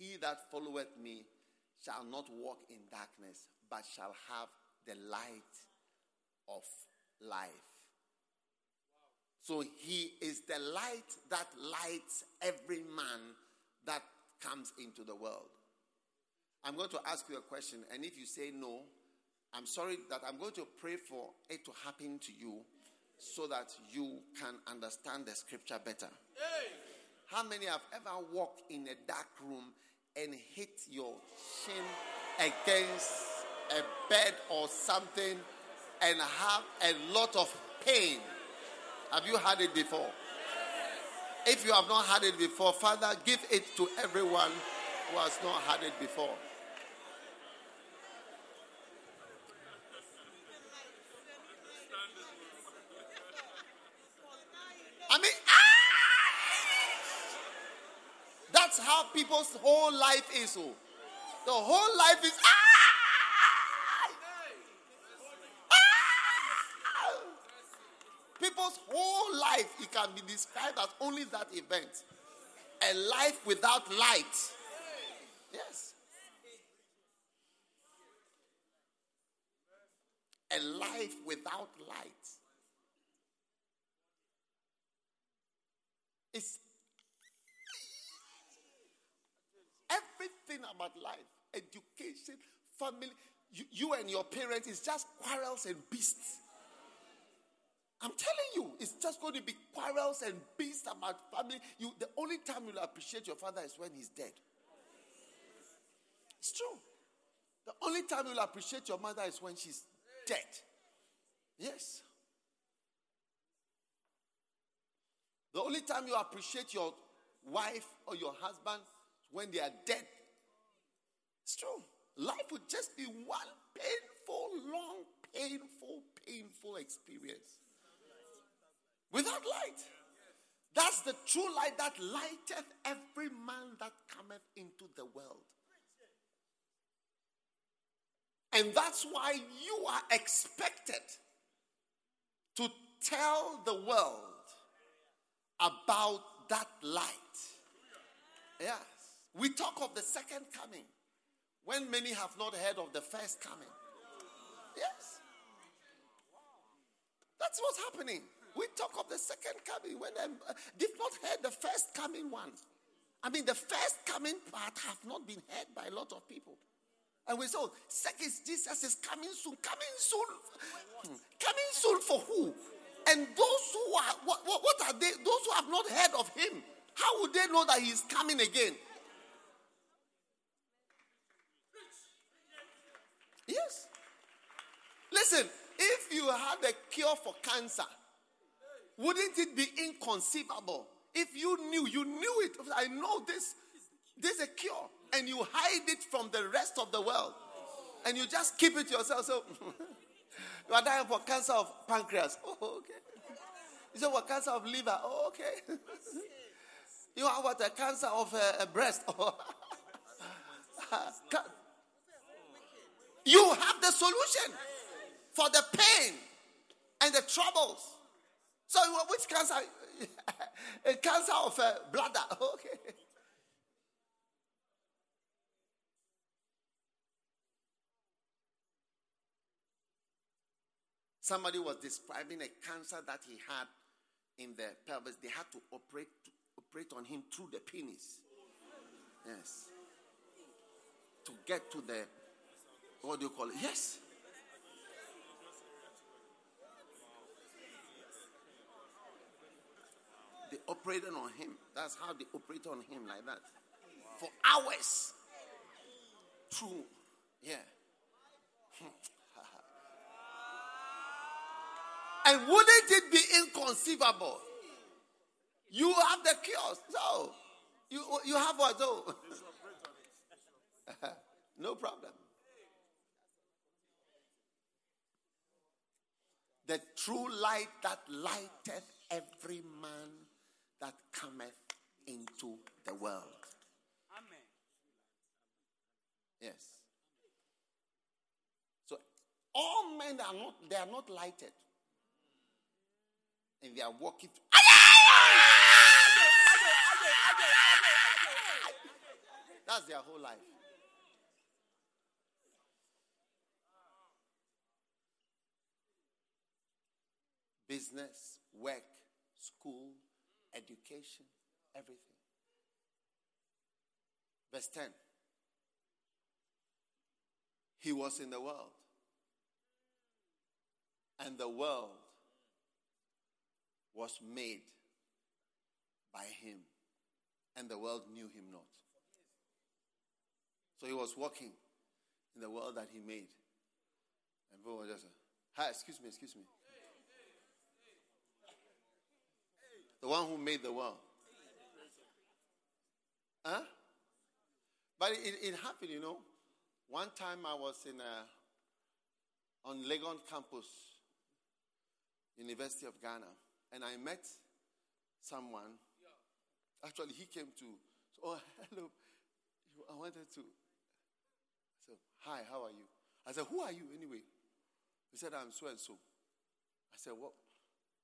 He that followeth me shall not walk in darkness, but shall have the light of life. So he is the light that lights every man that comes into the world. I'm going to ask you a question, and if you say no, I'm sorry that I'm going to pray for it to happen to you so that you can understand the scripture better. Hey. How many have ever walked in a dark room and hit your shin against a bed or something and have a lot of pain? Have you had it before? Yes. If you have not had it before, Father, give it to everyone who has not had it before. I mean, that's how people's whole life is. Oh. The whole life is, people's whole life, it can be described as only that event. A life without light. Yes. A life without light. It's everything about life, education, family, you and your parents, it's just quarrels and beasts. I'm telling you, it's just going to be quarrels and beasts about family. The only time you'll appreciate your father is when he's dead. It's true. The only time you'll appreciate your mother is when she's dead. Yes. The only time you appreciate your wife or your husband is when they are dead. It's true. Life would just be one painful, long, painful experience. Without light. That's the true light that lighteth every man that cometh into the world. And that's why you are expected to tell the world about that light. Yes. We talk of the second coming when many have not heard of the first coming. Yes. That's what's happening. We talk of the second coming when they've not heard the first coming one. I mean, the first coming part have not been heard by a lot of people. And we say, oh, Jesus is coming soon, coming soon for who? And those who are, what are they? Those who have not heard of him, how would they know that he's coming again? Yes. Listen, if you had a cure for cancer, wouldn't it be inconceivable if you knew it? I know this is a cure, and you hide it from the rest of the world, and you just keep it to yourself. So You are dying for cancer of pancreas. Oh, okay. You say for cancer of liver. Oh, okay. You have what? A cancer of a breast. Oh. You have the solution for the pain and the troubles. So which cancer? A cancer of a bladder. Okay. Somebody was describing a cancer that he had in the pelvis. They had to operate on him through the penis. Yes. To get to the, what do you call it? Yes. They operated on him. That's how they operated on him, like that. For hours. True. Yeah. And wouldn't it be inconceivable? You have the cure. So, you have what though? No problem. The true light that lighteth every man that cometh into the world. Amen. Yes. So all men are not lighted. And they are walking. That's their whole life. Business, work, school, education, everything. Verse 10. He was in the world, and the world was made by him, and the world knew him not. So he was walking in the world that he made. And people were just, hi, excuse me. The one who made the world. Huh? But it happened, you know. One time I was on Legon campus, University of Ghana. And I met someone. Actually, he came to. Oh, hello. I wanted to. So, hi, how are you? I said, who are you anyway? He said, I'm so and so. I said, what?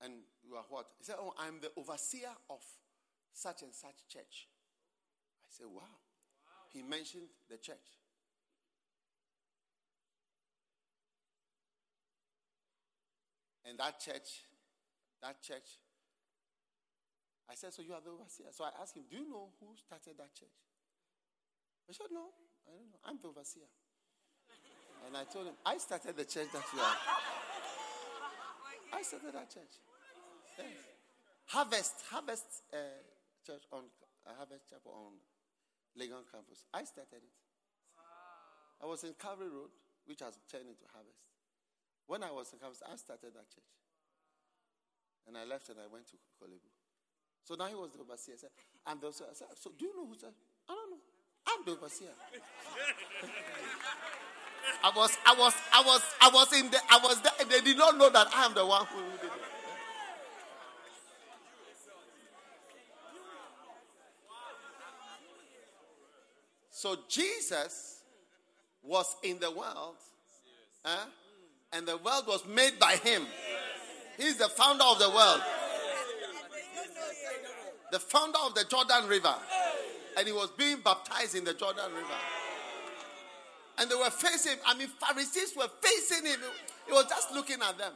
And you are what? He said, oh, I'm the overseer of such and such church. I said, wow. He mentioned the church. And that church. I said, so you are the overseer. So I asked him, do you know who started that church? He said, no, I don't know. I'm the overseer. And I told him, I started the church that you are. I started that church. Yes. Harvest church on Harvest Chapel on Legon campus. I started it. I was in Calvary Road, which has turned into Harvest. When I was in campus, I started that church. And I left and I went to Kolebu. So now he was the overseer. I said, I'm the overseer. I said, so do you know who said? I don't know. I'm the overseer. I was there and they did not know that I am the one who did it. So Jesus was in the world, and the world was made by him. He's the founder of the world. The founder of the Jordan River. And he was being baptized in the Jordan River. And they were facing him. I mean, Pharisees were facing him. He was just looking at them.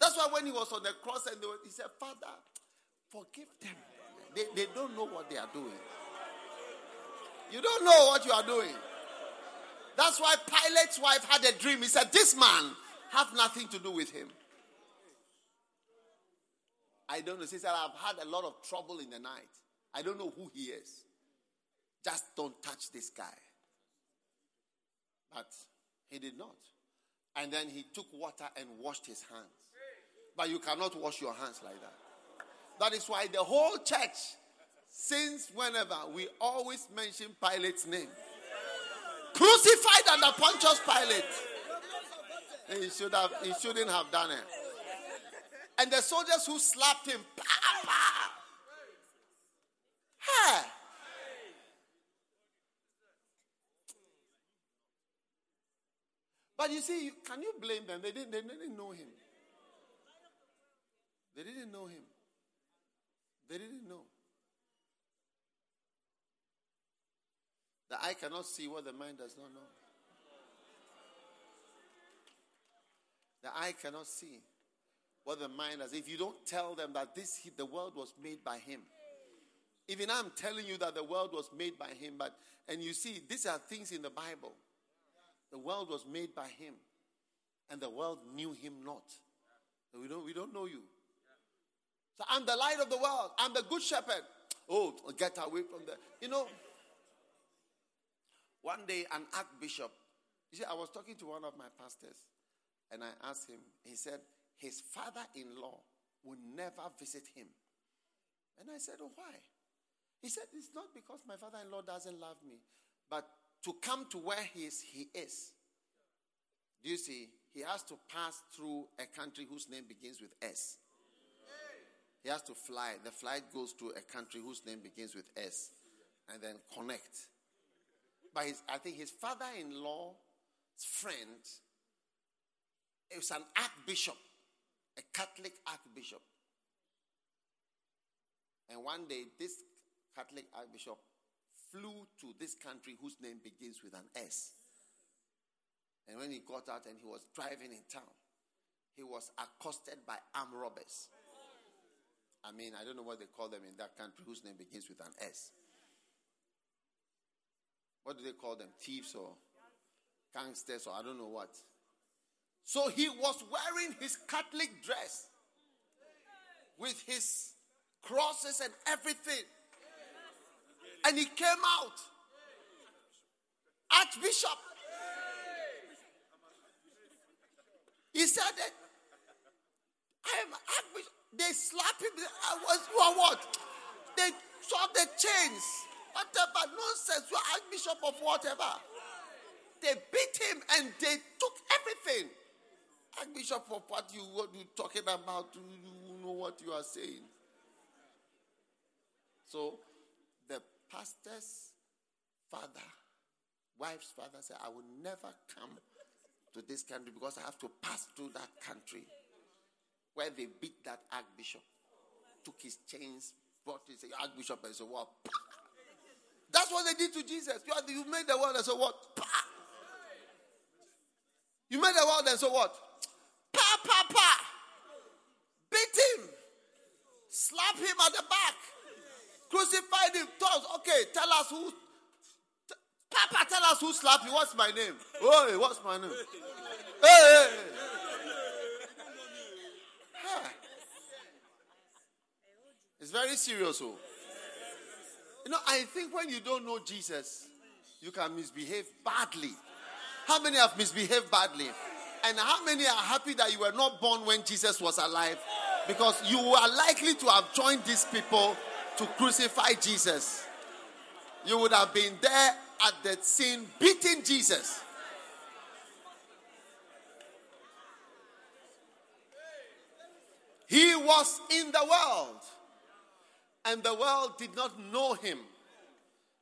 That's why when he was on the cross and he said, Father, forgive them. They don't know what they are doing. You don't know what you are doing. That's why Pilate's wife had a dream. He said, this man have nothing to do with him. I don't know. She said, I've had a lot of trouble in the night. I don't know who he is. Just don't touch this guy. But he did not. And then he took water and washed his hands. But you cannot wash your hands like that. That is why the whole church, since whenever, we always mention Pilate's name. Crucified under Pontius Pilate. He shouldn't have done it. And the soldiers who slapped him, Papa! Hey. But you see, can you blame them? They didn't know him. They didn't know him. They didn't know. The eye cannot see what the mind does not know. The eye cannot see what the mind does. If you don't tell them that the world was made by him. Even I'm telling you that the world was made by him. And you see, these are things in the Bible. The world was made by him. And the world knew him not. We don't know you. So I'm the light of the world. I'm the good shepherd. Oh, get away from that. You know, one day an archbishop, you see, I was talking to one of my pastors. And I asked him, he said, his father-in-law would never visit him. And I said, oh, why? He said, it's not because my father-in-law doesn't love me, but to come to where he is. Do you see? He has to pass through a country whose name begins with S. He has to fly. The flight goes to a country whose name begins with S and then connect. But I think his father-in-law's friend, it was an archbishop, a Catholic archbishop. And one day, this Catholic archbishop flew to this country whose name begins with an S. And when he got out and he was driving in town, he was accosted by armed robbers. I mean, I don't know what they call them in that country whose name begins with an S. What do they call them? Thieves or gangsters or I don't know what. So he was wearing his Catholic dress with his crosses and everything. And he came out. Archbishop. He said that I am Archbishop. They slapped him. I was, well, what? They shot the chains. Whatever nonsense. You are Archbishop of whatever. They beat him and they took everything. Archbishop, for what you talking about, you know what you are saying. So, the pastor's wife's father said, I will never come to this country because I have to pass through that country where they beat that archbishop. Took his chains, brought his archbishop and said, what? That's what they did to Jesus. You made the world and said, what? You made the world and so what? Pa, pa, pa. Beat him. Slap him at the back. Crucified him. Okay, tell us who. Papa, tell us who slapped you. What's my name? Oh, what's my name? Hey. Huh. It's very serious. Oh. You know, I think when you don't know Jesus, you can misbehave badly. How many have misbehaved badly? And how many are happy that you were not born when Jesus was alive? Because you are likely to have joined these people to crucify Jesus. You would have been there at the scene beating Jesus. He was in the world. And the world did not know him.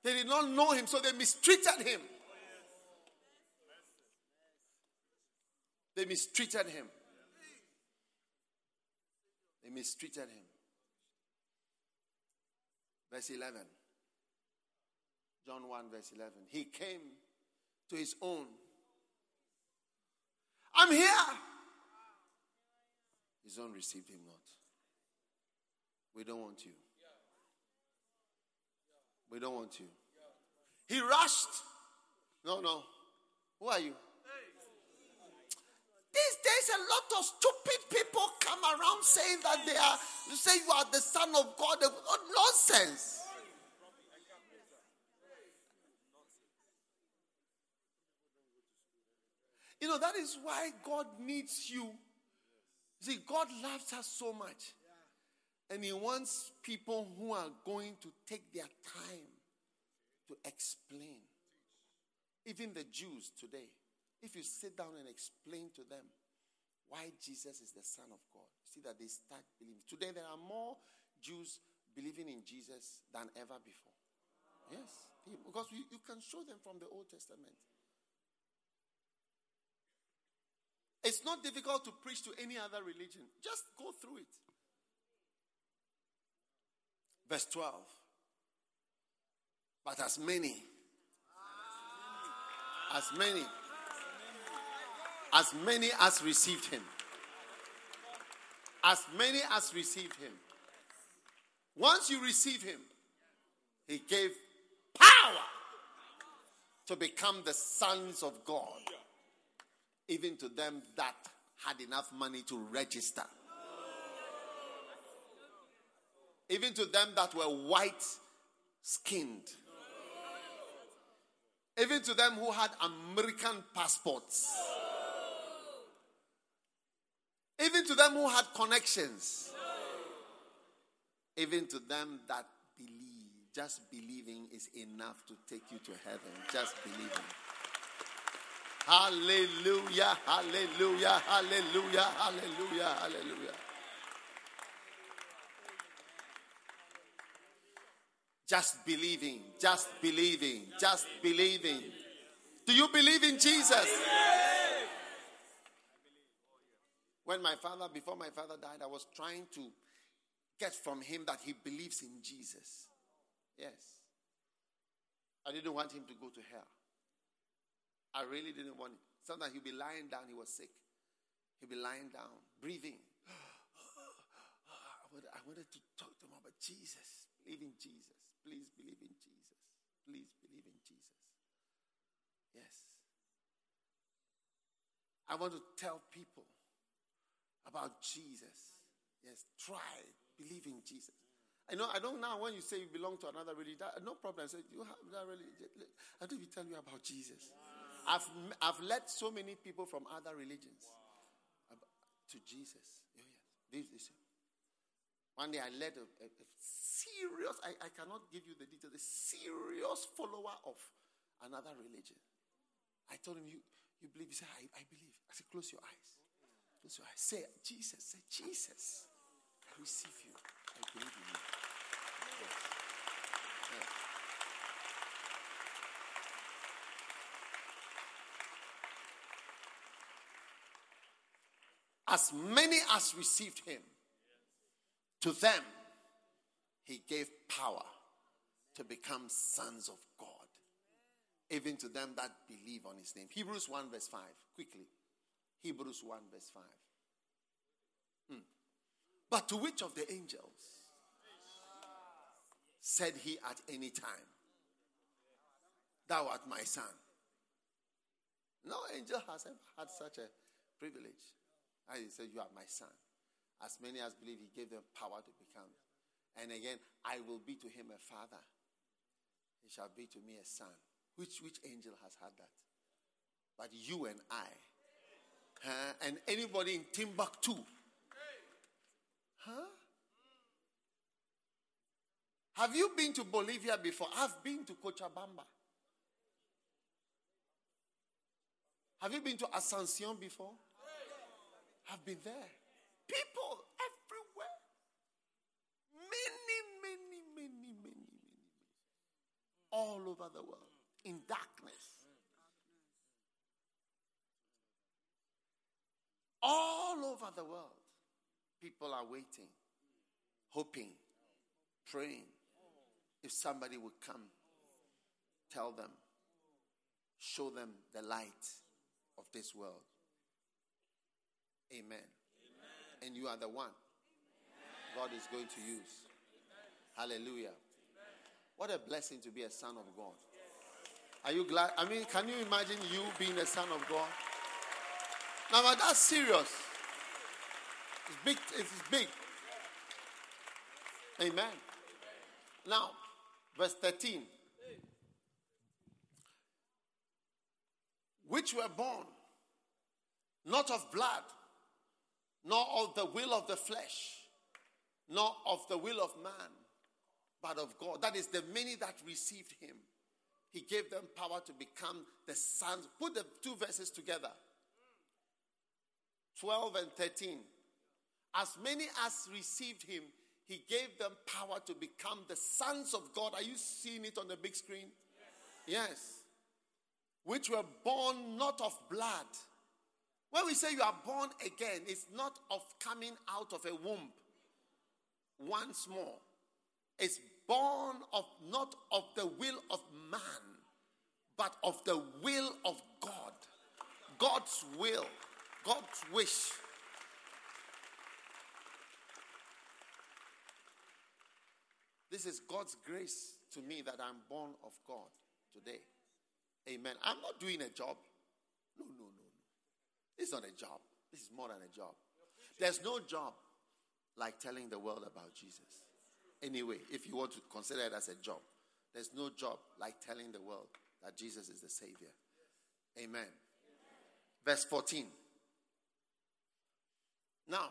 They did not know him, so they mistreated him. They mistreated him. They mistreated him. Verse 11. John 1 verse 11. He came to his own. I'm here. His own received him not. We don't want you. We don't want you. He rushed. No. Who are you? These days, a lot of stupid people come around saying that you say you are the son of God. Nonsense. You know, that is why God needs you. See, God loves us so much. And he wants people who are going to take their time to explain. Even the Jews today. If you sit down and explain to them why Jesus is the Son of God. See that they start believing. Today there are more Jews believing in Jesus than ever before. Yes, because you can show them from the Old Testament. It's not difficult to preach to any other religion. Just go through it. Verse 12. But as many as received him. Once you receive him, he gave power to become the sons of God, even to them that had enough money to register, even to them that were white-skinned, even to them who had American passports, even to them who had connections, even to them that believe. Just believing is enough to take you to heaven. Just believing. Hallelujah, hallelujah, hallelujah, hallelujah, hallelujah. Just believing, just believing, just believing. Do you believe in Jesus? When my father, before my father died, I was trying to get from him that he believes in Jesus. Yes. I didn't want him to go to hell. I really didn't want him. Sometimes he'd be lying down. He was sick. He'd be lying down, breathing. I wanted to talk to him about Jesus. Believe in Jesus. Please believe in Jesus. Please believe in Jesus. Yes. I want to tell people about Jesus. Yes, try. Believe in Jesus. I don't now when you say you belong to another religion, no problem. I say you have that religion. I don't even tell you about Jesus. Wow. I've led so many people from other religions to Jesus. Oh, yes. This. One day I led a serious, I cannot give you the details, a serious follower of another religion. I told him, you believe? He said, I believe. I said, close your eyes. Close your eyes. Say, Jesus. Say, Jesus. I receive you. I believe in you. Yes. Yes. As many as received him, to them he gave power to become sons of God, even to them that believe on his name. Hebrews 1 verse 5, quickly. Hebrews 1 verse 5. But to which of the angels said he at any time, thou art my son? No angel has ever had such a privilege. And he said, you are my son. As many as believe, he gave them power to become. And again, I will be to him a father. He shall be to me a son. Which angel has had that? But you and I, and anybody in Timbuktu, Have you been to Bolivia before? I've been to Cochabamba. Have you been to Ascension before? I've been there. People everywhere. Many. All over the world. In darkness. All over the world. People are waiting, hoping, praying. If somebody would come, tell them, show them the light of this world. Amen. Amen. And you are the one. Amen. God is going to use. Amen. Hallelujah. Amen. What a blessing to be a son of God. Yes. Are you glad? I mean, can you imagine you being a son of God? Now, but that's serious. It's big. Amen. Now, verse 13. Which were born, not of blood, nor of the will of the flesh, nor of the will of man, but of God. That is the many that received him. He gave them power to become the sons. Put the two verses together. 12 and 13. As many as received him, he gave them power to become the sons of God. Are you seeing it on the big screen? Yes. Yes. Which were born not of blood. When we say you are born again, it's not of coming out of a womb once more. It's born of not of the will of man, but of the will of God. God's will, God's wish. This is God's grace to me that I'm born of God today. Amen. I'm not doing a job. No. It's not a job. This is more than a job. There's no job like telling the world about Jesus. Anyway, if you want to consider it as a job, there's no job like telling the world that Jesus is the Savior. Amen. Verse 14. Now,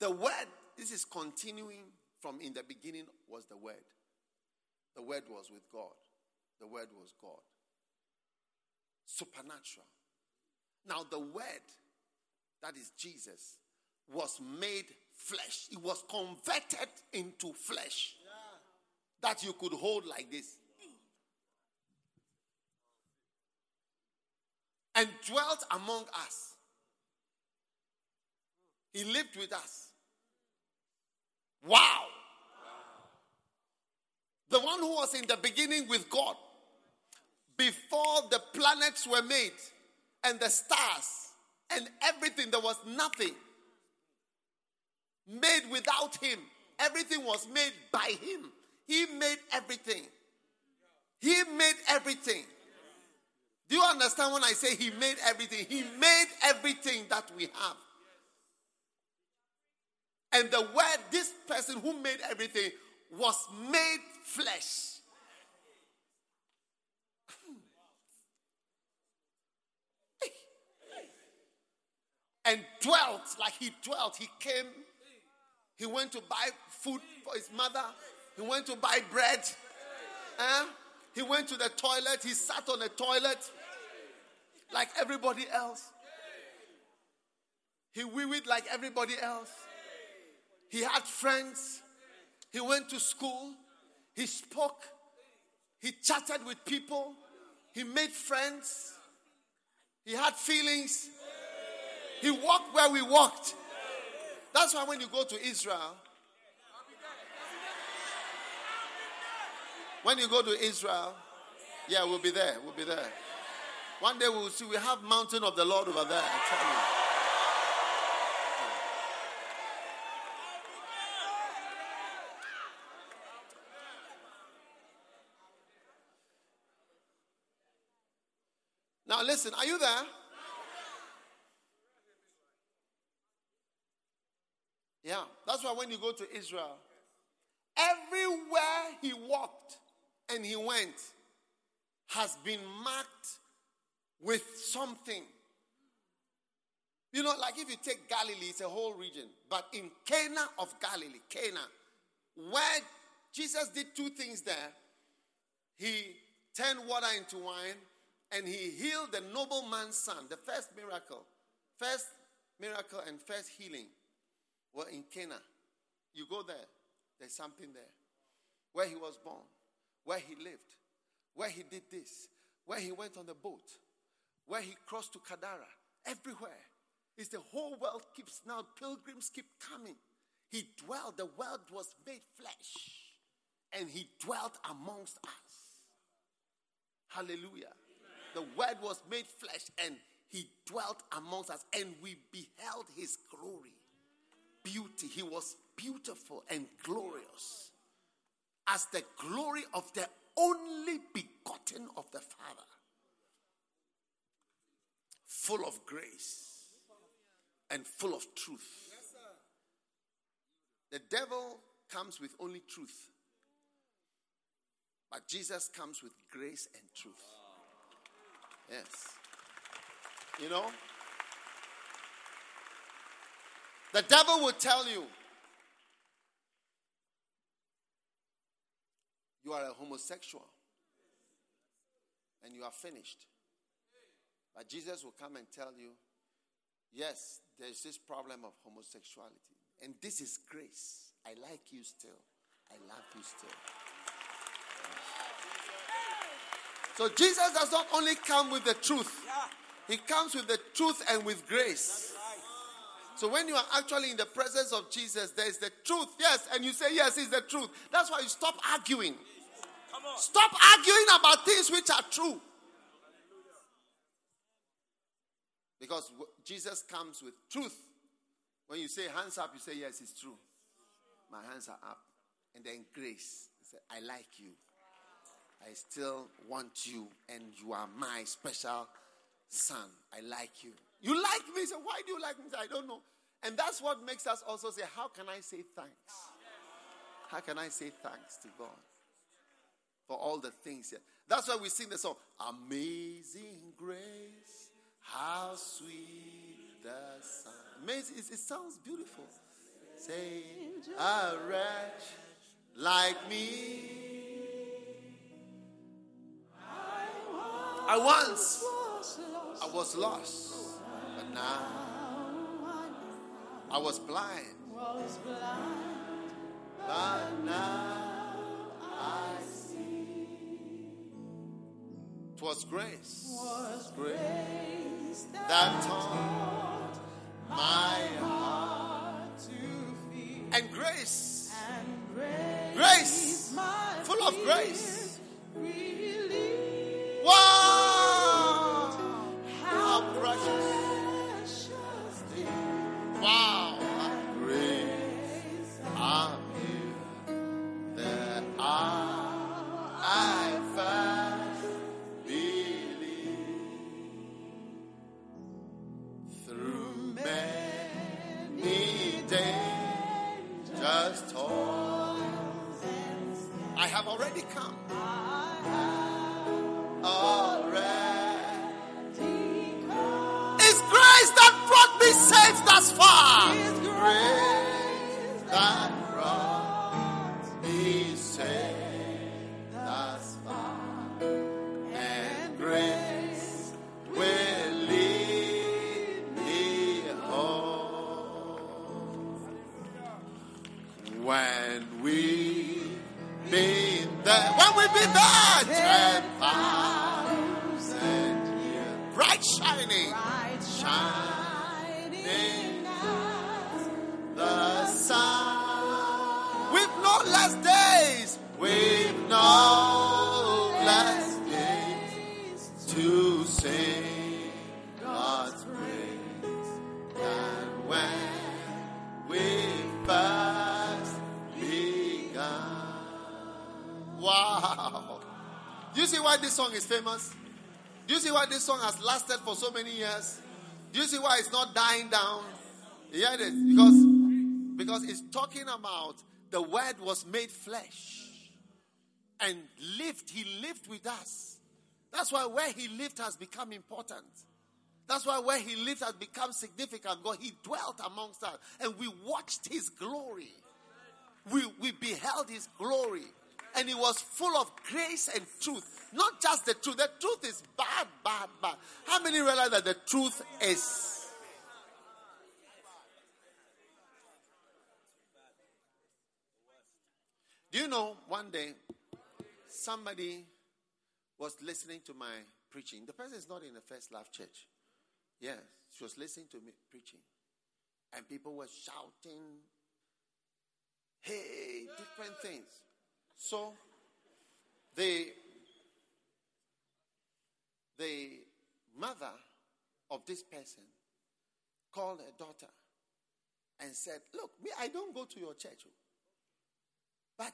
the word, this is continuing from in the beginning was the word. The word was with God. The word was God. Supernatural. Now, the word, that is Jesus, was made flesh. It was converted into flesh. Yeah. That you could hold like this. And dwelt among us. He lived with us. Wow. Wow. The one who was in the beginning with God. Before the planets were made. And the stars. And everything. There was nothing made without him. Everything was made by him. He made everything. He made everything. Do you understand when I say he made everything? He made everything that we have. And the word, this person who made everything, was made flesh. And dwelt, like he dwelt. He came. He went to buy food for his mother. He went to buy bread. He went to the toilet. He sat on the toilet like everybody else. He wee-weed like everybody else. He had friends. He went to school. He spoke. He chatted with people. He made friends. He had feelings. He walked where we walked. That's why when you go to Israel, yeah, we'll be there. One day we'll see, we have mountain of the Lord over there, I tell you. Now listen, are you there? Yeah, that's why when you go to Israel, everywhere he walked and he went has been marked with something. You know, like if you take Galilee, it's a whole region. But in Cana of Galilee, where Jesus did two things there. He turned water into wine and he healed the nobleman's son. The first miracle and first healing were in Cana. You go there. There's something there. Where he was born. Where he lived. Where he did this. Where he went on the boat. Where he crossed to Gadara. Everywhere. It's the whole world keeps now. Pilgrims keep coming. He dwelt. The world was made flesh. And he dwelt amongst us. Hallelujah. Amen. The word was made flesh. And he dwelt amongst us. And we beheld his glory. Beauty. He was beautiful and glorious as the glory of the only begotten of the Father, full of grace and full of truth. Yes, the devil comes with only truth, but Jesus comes with grace and truth. Wow. Yes. You know, the devil will tell you, you are a homosexual and you are finished. But Jesus will come and tell you, Yes, there's this problem of homosexuality. And this is grace. I like you still. I love you still. So Jesus does not only come with the truth. He comes with the truth and with grace. So when you are actually in the presence of Jesus, there is the truth. Yes, and you say, yes, it's the truth. That's why you stop arguing. Stop arguing about things which are true. Because Jesus comes with truth. When you say hands up, you say, yes, it's true. My hands are up. And then grace. Say, I like you. I still want you. And you are my special son. I like you. You like me. So why do you like me? I don't know. And that's what makes us also say, how can I say thanks? How can I say thanks to God? For all the things here. That's why we sing the song, Amazing Grace, how sweet the sound. Amazing, it sounds beautiful. Say, a wretch like me. I once was lost, but now I was blind, but now I see. 'Twas grace, that taught my heart to feel, and grace, full of grace. Wow! How precious! Wow! How grace are you. There are I fast believe through many days, just toil. I have already come. Saved thus far. His grace that brought me saved thus far, and grace will lead me home. When we've been there, and 10,000 years, bright shining, the sun with no less days, to sing God's praise. And when we first began. Wow! Do you see why this song is famous? Do you see why this song has lasted for so many years? Do you see why it's not dying down? You hear this? Because it's talking about the Word was made flesh and lived. He lived with us. That's why where He lived has become important. That's why where He lived has become significant. God, He dwelt amongst us and we watched His glory. We beheld His glory. And it was full of grace and truth. Not just the truth. The truth is bad. How many realize that the truth is? Do you know, one day, somebody was listening to my preaching. The person is not in the First Love Church. Yes, she was listening to me preaching. And people were shouting, hey, different things. So, the mother of this person called her daughter and said, look, me, I don't go to your church, but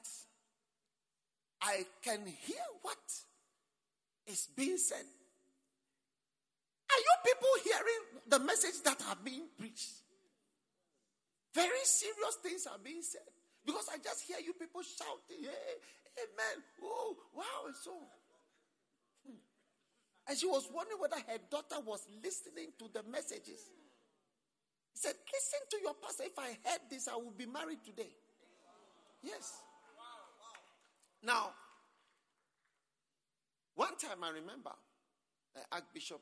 I can hear what is being said. Are you people hearing the message that are being preached? Very serious things are being said. Because I just hear you people shouting, hey, amen, oh, wow, and so. And she was wondering whether her daughter was listening to the messages. She said, listen to your pastor. If I heard this, I would be married today. Yes. Now, one time I remember, Archbishop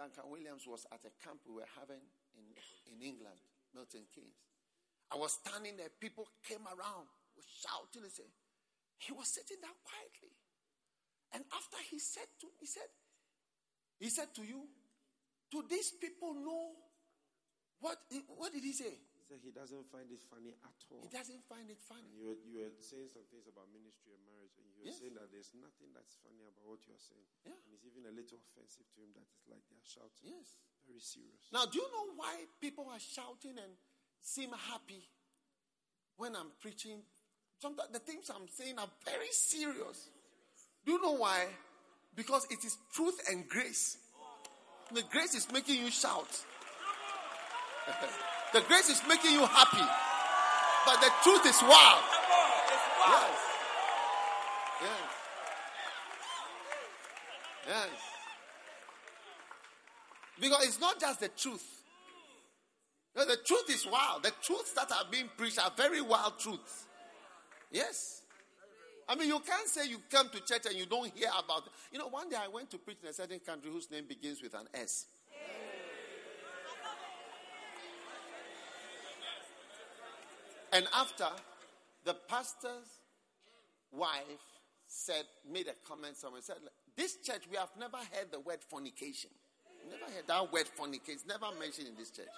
Duncan Williams was at a camp we were having in England, Milton Keynes. I was standing there. People came around, was shouting and saying, he was sitting down quietly. And after he said to you, do these people know what did he say? He said he doesn't find it funny at all. He doesn't find it funny. And you were saying some things about ministry and marriage, and you were saying that there's nothing that's funny about what you are saying. Yeah. And it's even a little offensive to him that it's like they are shouting. Yes. Very serious. Now, do you know why people are shouting and seem happy when I'm preaching? Sometimes the things I'm saying are very serious. Do you know why? Because it is truth and grace. The grace is making you shout. The grace is making you happy. But the truth is wild. Yes. Yes. Yes. Because it's not just the truth. No, the truth is wild. The truths that are being preached are very wild truths. Yes. I mean, you can't say you come to church and you don't hear about it. You know, one day I went to preach in a certain country whose name begins with an S. And after, the pastor's wife made a comment somewhere, said, this church, we have never heard the word fornication. Never heard that word fornication. Never mentioned in this church.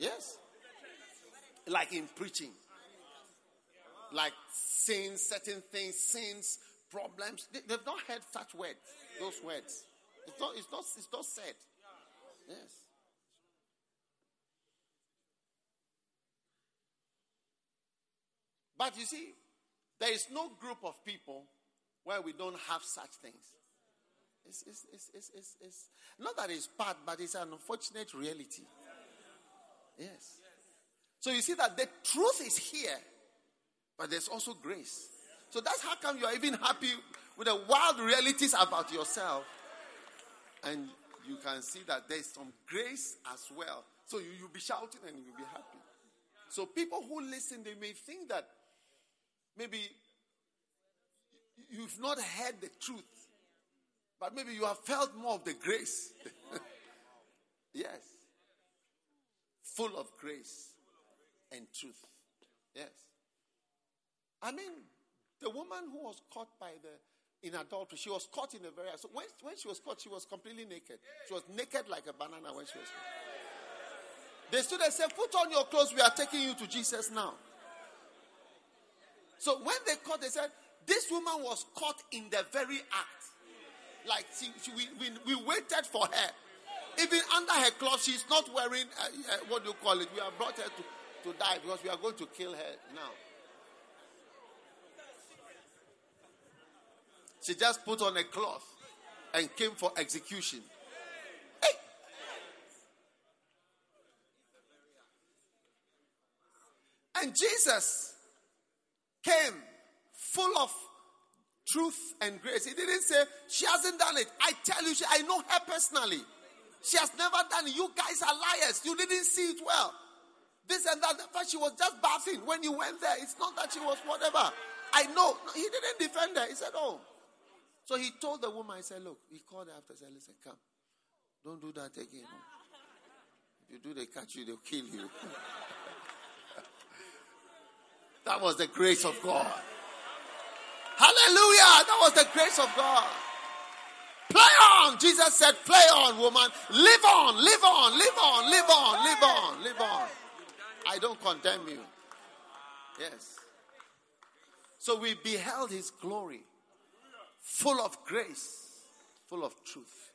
Yes. Like in preaching. Like sins, certain things, sins, problems. They've not heard such words, those words. It's not said. Yes. But you see, there is no group of people where we don't have such things. It's not that it's bad, but it's an unfortunate reality. Yes. So you see that the truth is here. But there's also grace. So that's how come you're even happy with the wild realities about yourself. And you can see that there's some grace as well. So you'll be shouting and you'll be happy. So people who listen, they may think that maybe you've not heard the truth. But maybe you have felt more of the grace. Yes. Full of grace and truth. Yes. I mean, the woman who was caught in adultery, she was caught in a very... So when she was caught, she was completely naked. She was naked like a banana when she was caught. They stood and said, put on your clothes, we are taking you to Jesus now. So when they caught, they said, this woman was caught in the very act. Like, we waited for her. Even under her clothes, she's not wearing, what do you call it? We have brought her to die because we are going to kill her now. She just put on a cloth and came for execution. Hey! And Jesus came full of truth and grace. He didn't say, she hasn't done it. I tell you, I know her personally. She has never done it. You guys are liars. You didn't see it well. This and that. In fact, she was just bathing when you went there. It's not that she was whatever. I know. No, he didn't defend her. He said, oh. So he told the woman, he said, look, he called her after, said, listen, come. Don't do that again. If you do, they catch you, they'll kill you. That was the grace of God. Hallelujah. That was the grace of God. Play on. Jesus said, play on, woman. Live on, live on, live on, live on, live on, live on. I don't condemn you. Yes. So we beheld his glory. Full of grace, full of truth.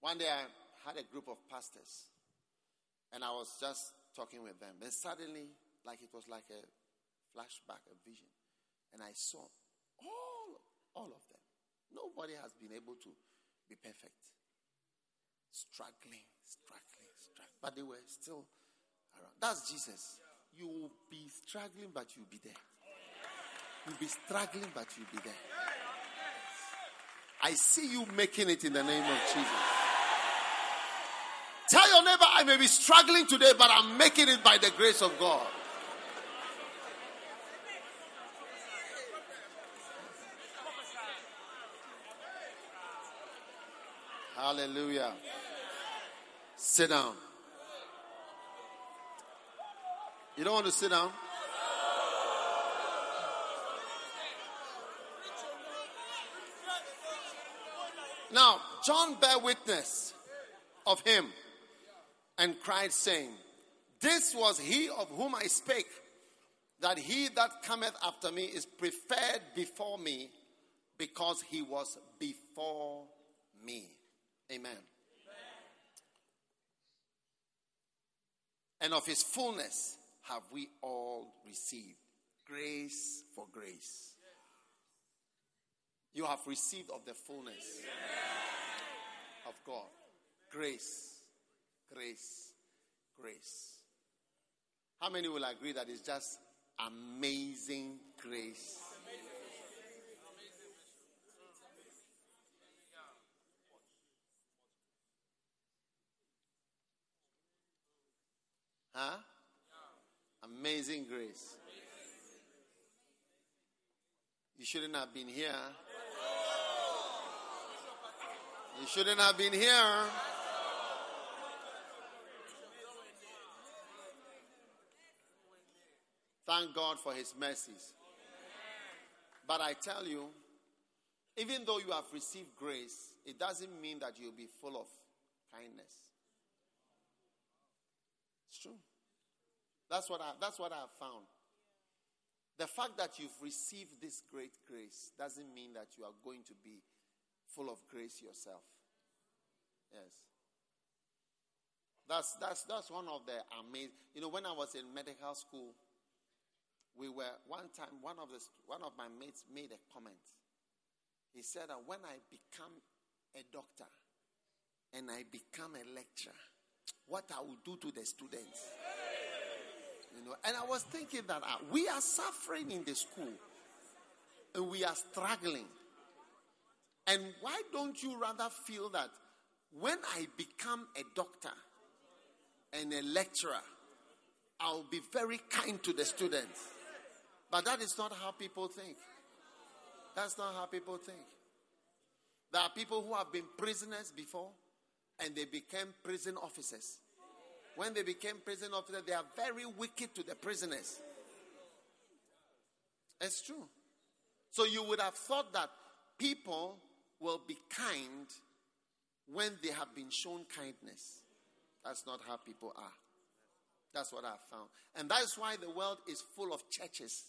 One day I had a group of pastors and I was just talking with them. Then suddenly, it was like a flashback, a vision. And I saw all of them. Nobody has been able to be perfect. Struggling. But they were still around. That's Jesus. You will be struggling, but you'll be there. You'll be struggling, but you'll be there. I see you making it in the name of Jesus. Tell your neighbor, I may be struggling today, but I'm making it by the grace of God. Hallelujah. Sit down. You don't want to sit down? Now, John bare witness of him and cried, saying, This was he of whom I spake, that he that cometh after me is preferred before me, because he was before me. Amen. Amen. And of his fullness have we all received. Grace for grace. You have received of the fullness of God. Grace, grace, grace. How many will agree that it's just amazing grace? Huh? Amazing grace. You shouldn't have been here. You shouldn't have been here. Thank God for his mercies. But I tell you, even though you have received grace, it doesn't mean that you'll be full of kindness. It's true. That's what I have found. The fact that you've received this great grace doesn't mean that you are going to be full of grace yourself. Yes. That's one of the amazing. You know, when I was in medical school, we were one time one of my mates made a comment. He said that when I become a doctor and I become a lecturer, what I will do to the students. You know, and I was thinking that we are suffering in the school and we are struggling. And why don't you rather feel that when I become a doctor and a lecturer, I'll be very kind to the students? But that is not how people think. That's not how people think. There are people who have been prisoners before and they became prison officers. When they became prison officers, they are very wicked to the prisoners. It's true. So you would have thought that people will be kind when they have been shown kindness. That's not how people are. That's what I found. And that is why the world is full of churches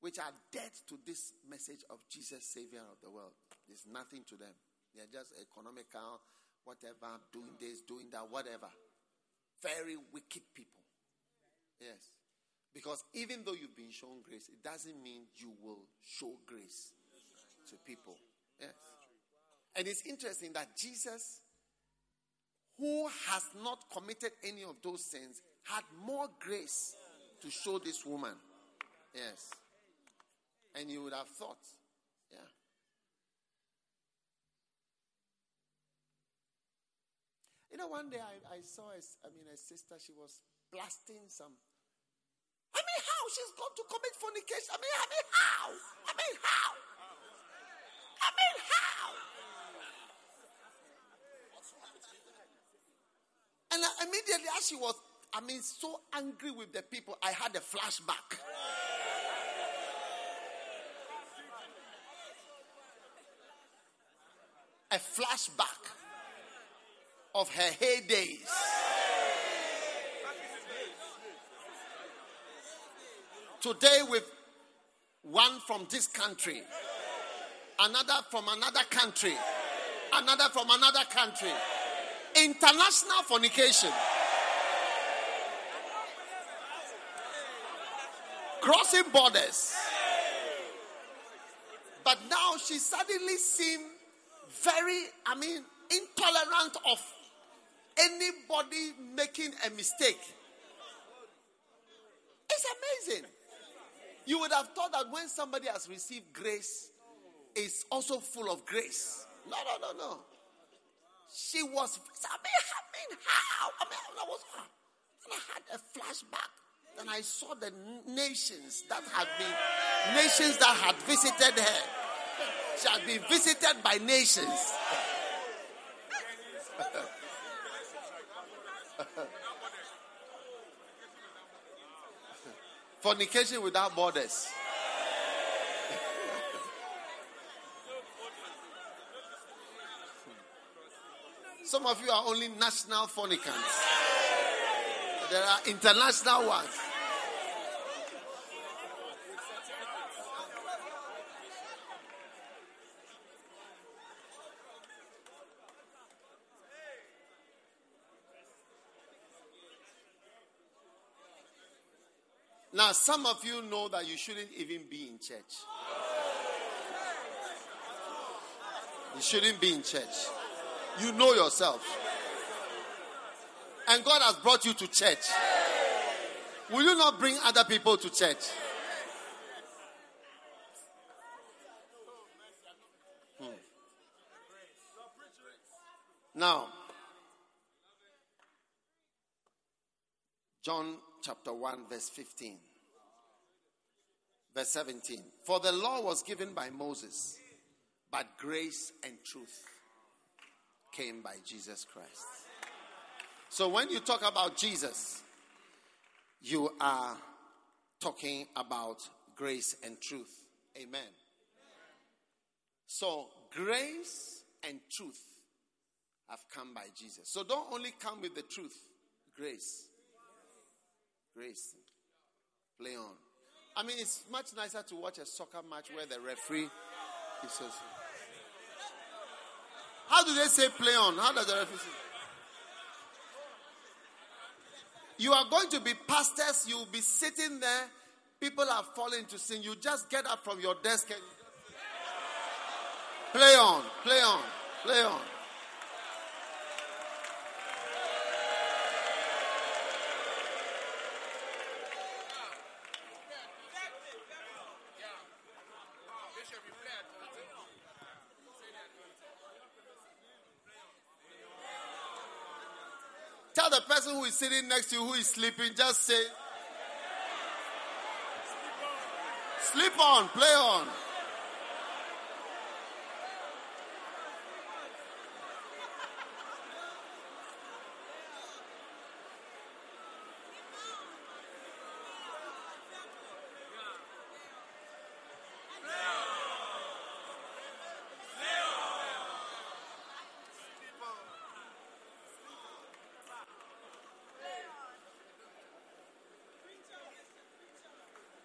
which are dead to this message of Jesus, Savior of the world. There's nothing to them. They're just economical, whatever, doing this, doing that, whatever. Very wicked people. Yes. Because even though you've been shown grace, it doesn't mean you will show grace to people. Yes. And it's interesting that Jesus, who has not committed any of those sins, had more grace to show this woman. Yes. And you would have thought, yeah. You know, one day I saw a sister, she was blasting some. I mean, how she's going to commit fornication? I mean, how? I mean, how? And immediately as she was, so angry with the people, I had a flashback. A flashback of her heydays. Today with one from this country, another from another country, another from another country. International fornication. Crossing borders. But now she suddenly seemed very, intolerant of anybody making a mistake. It's amazing. You would have thought that when somebody has received grace, is also full of grace. No. She was. I had a flashback, and I saw the nations that had visited her. She had been visited by nations. Fornication without borders. Some of you are only national fornicants. There are international ones. Now, some of you know that you shouldn't even be in church. You shouldn't be in church. You know yourself. And God has brought you to church. Will you not bring other people to church? Now, John chapter 1, verse 15. Verse 17. For the law was given by Moses, but grace and truth came by Jesus Christ. So when you talk about Jesus, you are talking about grace and truth. Amen. So grace and truth have come by Jesus. So don't only come with the truth, grace. Grace. Play on. I mean, it's much nicer to watch a soccer match where the referee is also. How do they say play on? How does the referee say? You are going to be pastors. You'll be sitting there. People are falling to sin. You just get up from your desk and play on, play on, play on. Who is sitting next to you, who is sleeping, just say, sleep on, play on.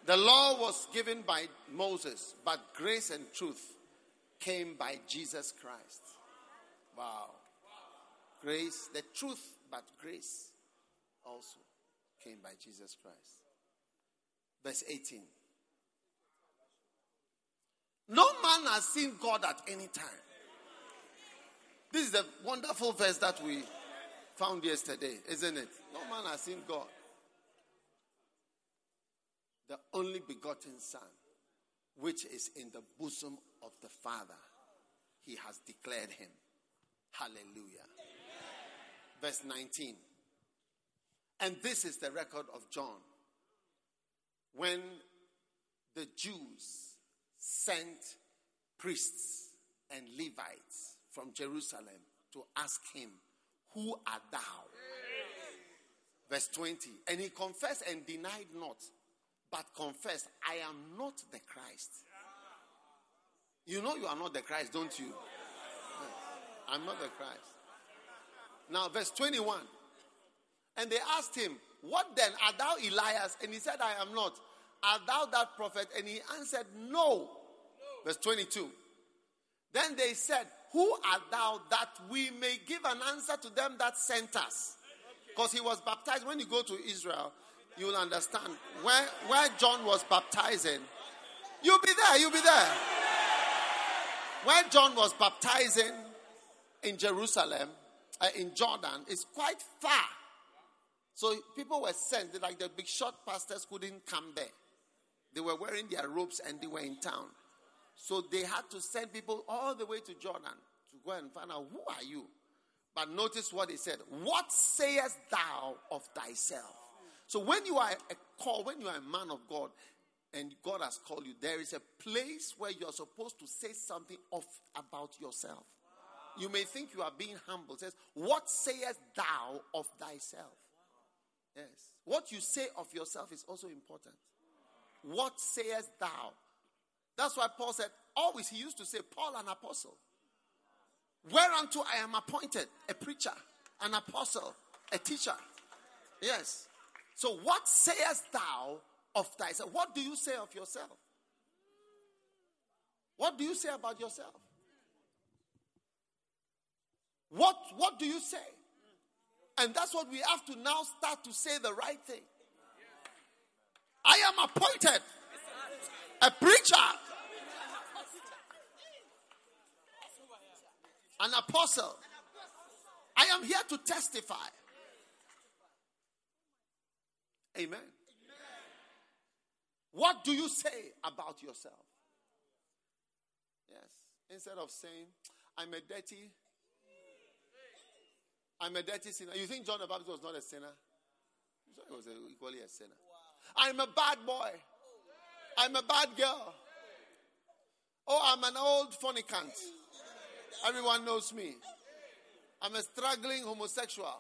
The law was given by Moses, but grace and truth came by Jesus Christ. Wow. Grace, the truth, but grace also came by Jesus Christ. Verse 18. No man has seen God at any time. This is the wonderful verse that we found yesterday, isn't it? No man has seen God. The only begotten Son, which is in the bosom of the Father, he has declared him. Hallelujah. Amen. Verse 19. And this is the record of John. When the Jews sent priests and Levites from Jerusalem to ask him, who art thou? Amen. Verse 20. And he confessed and denied not, but confess, I am not the Christ. You know you are not the Christ, don't you? I'm not the Christ. Now, verse 21. And they asked him, what then? Art thou Elias? And he said, I am not. Art thou that prophet? And he answered, no. Verse 22. Then they said, who art thou that we may give an answer to them that sent us? Because he was baptized. When you go to Israel, you'll understand where John was baptizing. You'll be there, you'll be there. Where John was baptizing in Jerusalem, in Jordan, is quite far. So people were sent, like the big shot pastors couldn't come there. They were wearing their robes and they were in town. So they had to send people all the way to Jordan to go and find out, who are you? But notice what he said. What sayest thou of thyself? So when you are when you are a man of God and God has called you, there is a place where you're supposed to say something about yourself. Wow. you may think you are being humble. It says, what sayest thou of thyself? Yes. What you say of yourself is also important. What sayest thou? That's why Paul said, always he used to say, Paul an apostle. Whereunto I am appointed, a preacher, an apostle, a teacher. Yes. So what sayest thou of thyself? What do you say of yourself? What do you say about yourself? What do you say? And that's what we have to now start to say the right thing. I am appointed a preacher, an apostle. I am here to testify. Amen. What do you say about yourself? Yes. Instead of saying, I'm a dirty sinner. You think John the Baptist was not a sinner? He was equally a sinner. Wow. I'm a bad boy. I'm a bad girl. Oh, I'm an old fornicant. Everyone knows me. I'm a struggling homosexual.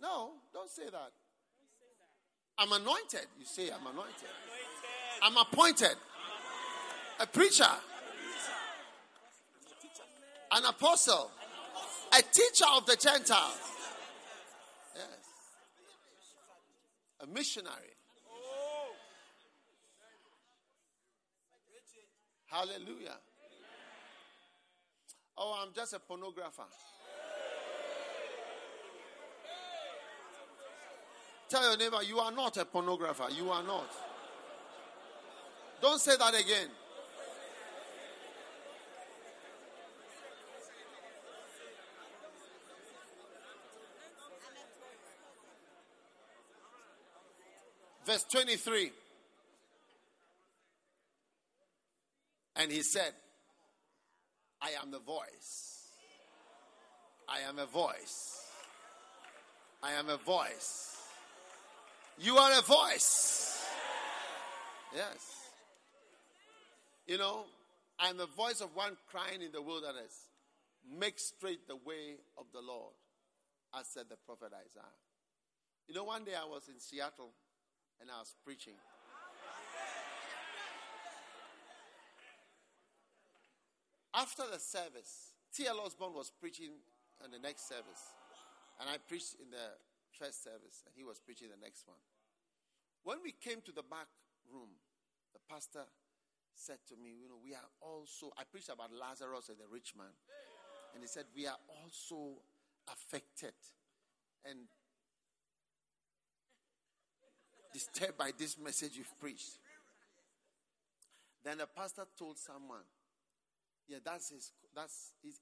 No, don't say that. I'm anointed. You say I'm anointed. I'm appointed. A preacher. An apostle. A teacher of the Gentiles. Yes. A missionary. Hallelujah. Oh, I'm just a pornographer. Tell your neighbor, you are not a pornographer. You are not. Don't say that again. Verse 23. And he said, I am the voice. I am a voice. I am a voice. You are a voice. Yes. You know, I am the voice of one crying in the wilderness. Make straight the way of the Lord, as said the prophet Isaiah. You know, one day I was in Seattle and I was preaching. After the service, T.L. Osborne was preaching on the next service. And I preached in the first service, and he was preaching the next one. When we came to the back room, the pastor said to me, you know, we are also, I preached about Lazarus and the rich man. And he said, we are also affected and disturbed by this message you've preached. Then the pastor told someone, yeah, that's his,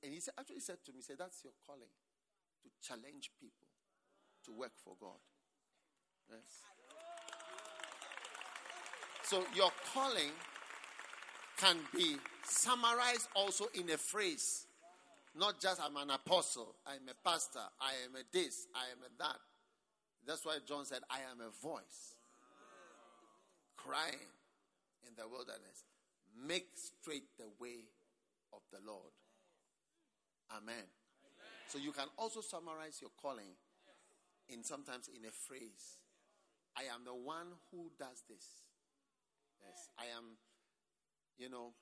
and he said, actually said to me, he said, that's your calling, to challenge people to work for God. Yes. So your calling can be summarized also in a phrase, not just I'm an apostle, I'm a pastor, I am a this, I am a that. That's why John said, I am a voice crying in the wilderness. Make straight the way of the Lord. Amen. Amen. So you can also summarize your calling in sometimes in a phrase. I am the one who does this. Yes, I am, you know,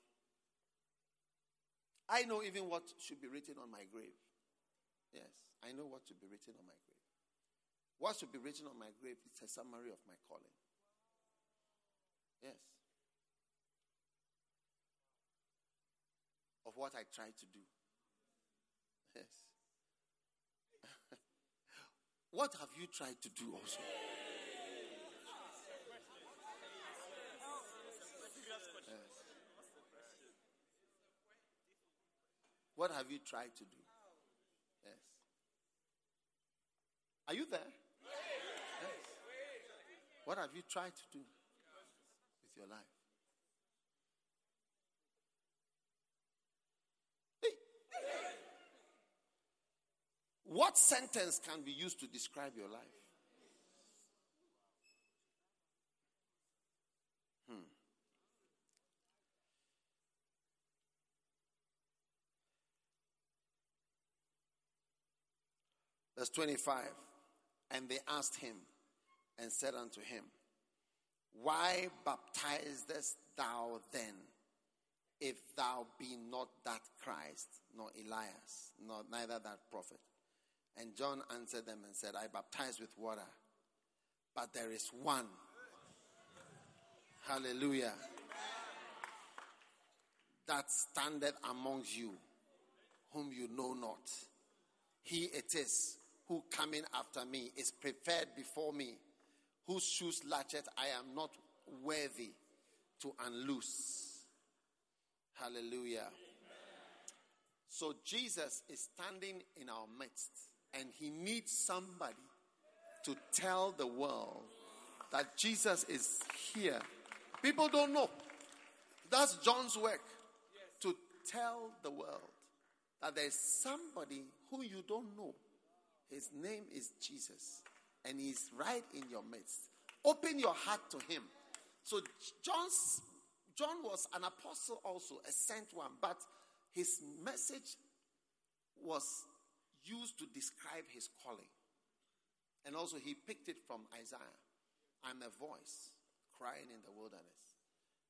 I know even what should be written on my grave. Yes, I know what should be written on my grave. What should be written on my grave is a summary of my calling. Yes. Of what I tried to do. Yes. What have you tried to do also? Yes. What have you tried to do? Yes. Are you there? Yes. What have you tried to do with your life? What sentence can be used to describe your life? Verse 25. And they asked him and said unto him, Why baptizest thou then, if thou be not that Christ, nor Elias, nor neither that prophet? And John answered them and said, I baptize with water, but there is one. Hallelujah. That standeth amongst you, whom you know not. He it is who coming after me is prepared before me, whose shoes latchet I am not worthy to unloose. Hallelujah. Amen. So Jesus is standing in our midst, and he needs somebody to tell the world that Jesus is here. People don't know. That's John's work. To tell the world that there's somebody who you don't know. His name is Jesus, and he's right in your midst. Open your heart to him. So John was an apostle also, a sent one, but his message was used to describe his calling. And also he picked it from Isaiah. I'm a voice crying in the wilderness.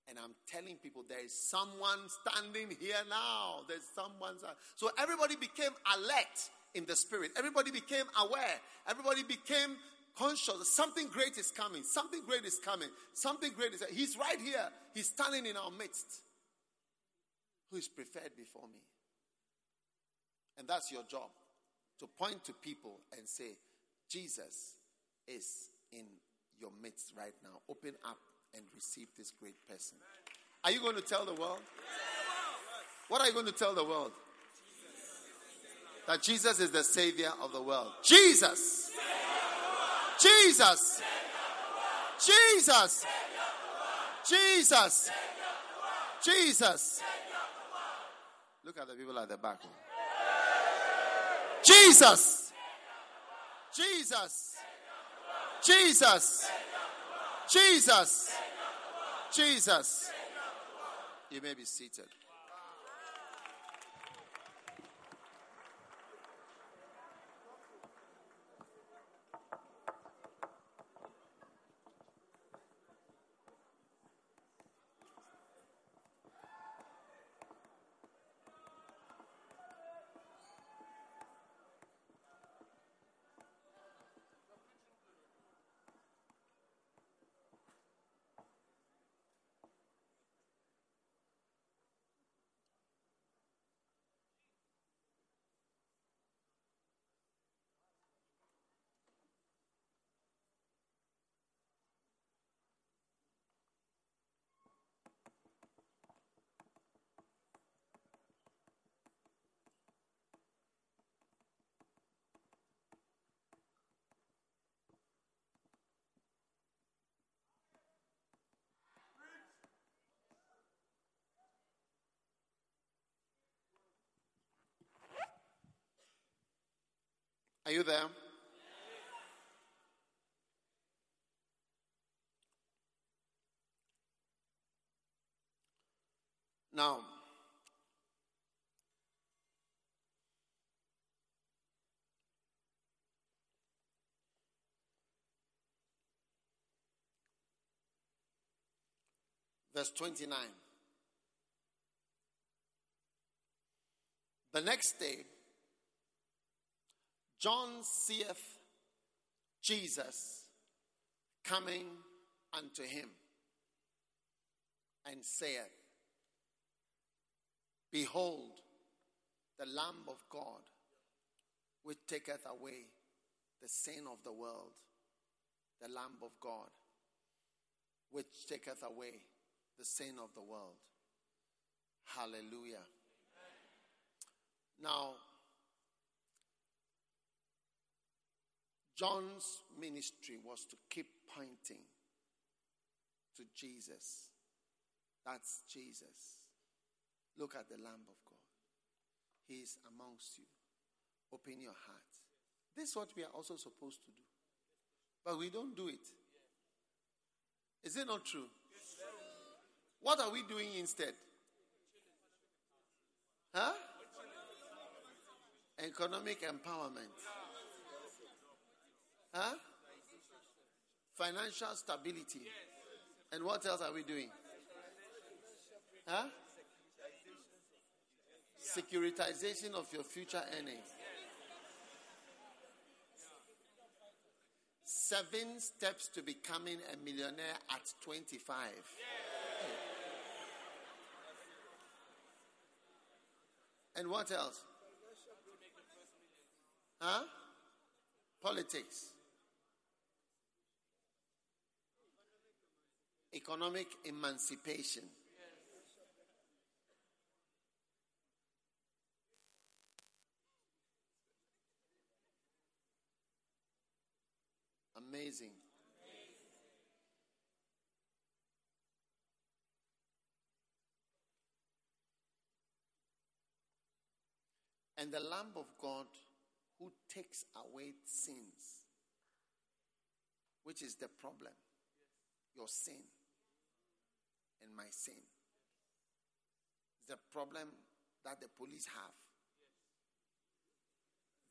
And I'm telling people there is someone standing here now. There's someone. So everybody became alert in the spirit. Everybody became aware. Everybody became conscious. Something great is coming. Something great is coming. Something great is coming. He's right here. He's standing in our midst. Who is preferred before me. And that's your job. To point to people and say, Jesus is in your midst right now. Open up and receive this great person. Are you going to tell the world? What are you going to tell the world? That Jesus is the Savior of the world. Jesus! Jesus! Jesus! Jesus! Jesus! Look at the people at the back. Jesus! Jesus! Jesus! Jesus! Jesus! You may be seated. Are you there? Now, verse 29. The next day, John seeth Jesus coming unto him, and saith, Behold, the Lamb of God, which taketh away the sin of the world. The Lamb of God, which taketh away the sin of the world. Hallelujah. Amen. Now, John's ministry was to keep pointing to Jesus. That's Jesus. Look at the Lamb of God. He is amongst you. Open your heart. This is what we are also supposed to do. But we don't do it. Is it not true? What are we doing instead? Economic empowerment. Huh? Financial stability. Yes. And what else are we doing? Huh? Securitization of your future earnings. Seven steps to becoming a millionaire at 25. Hey. And what else? Huh? Politics. Economic emancipation. Amazing. And the Lamb of God who takes away sins, which is the problem, your sin and my sin. The problem that the police have,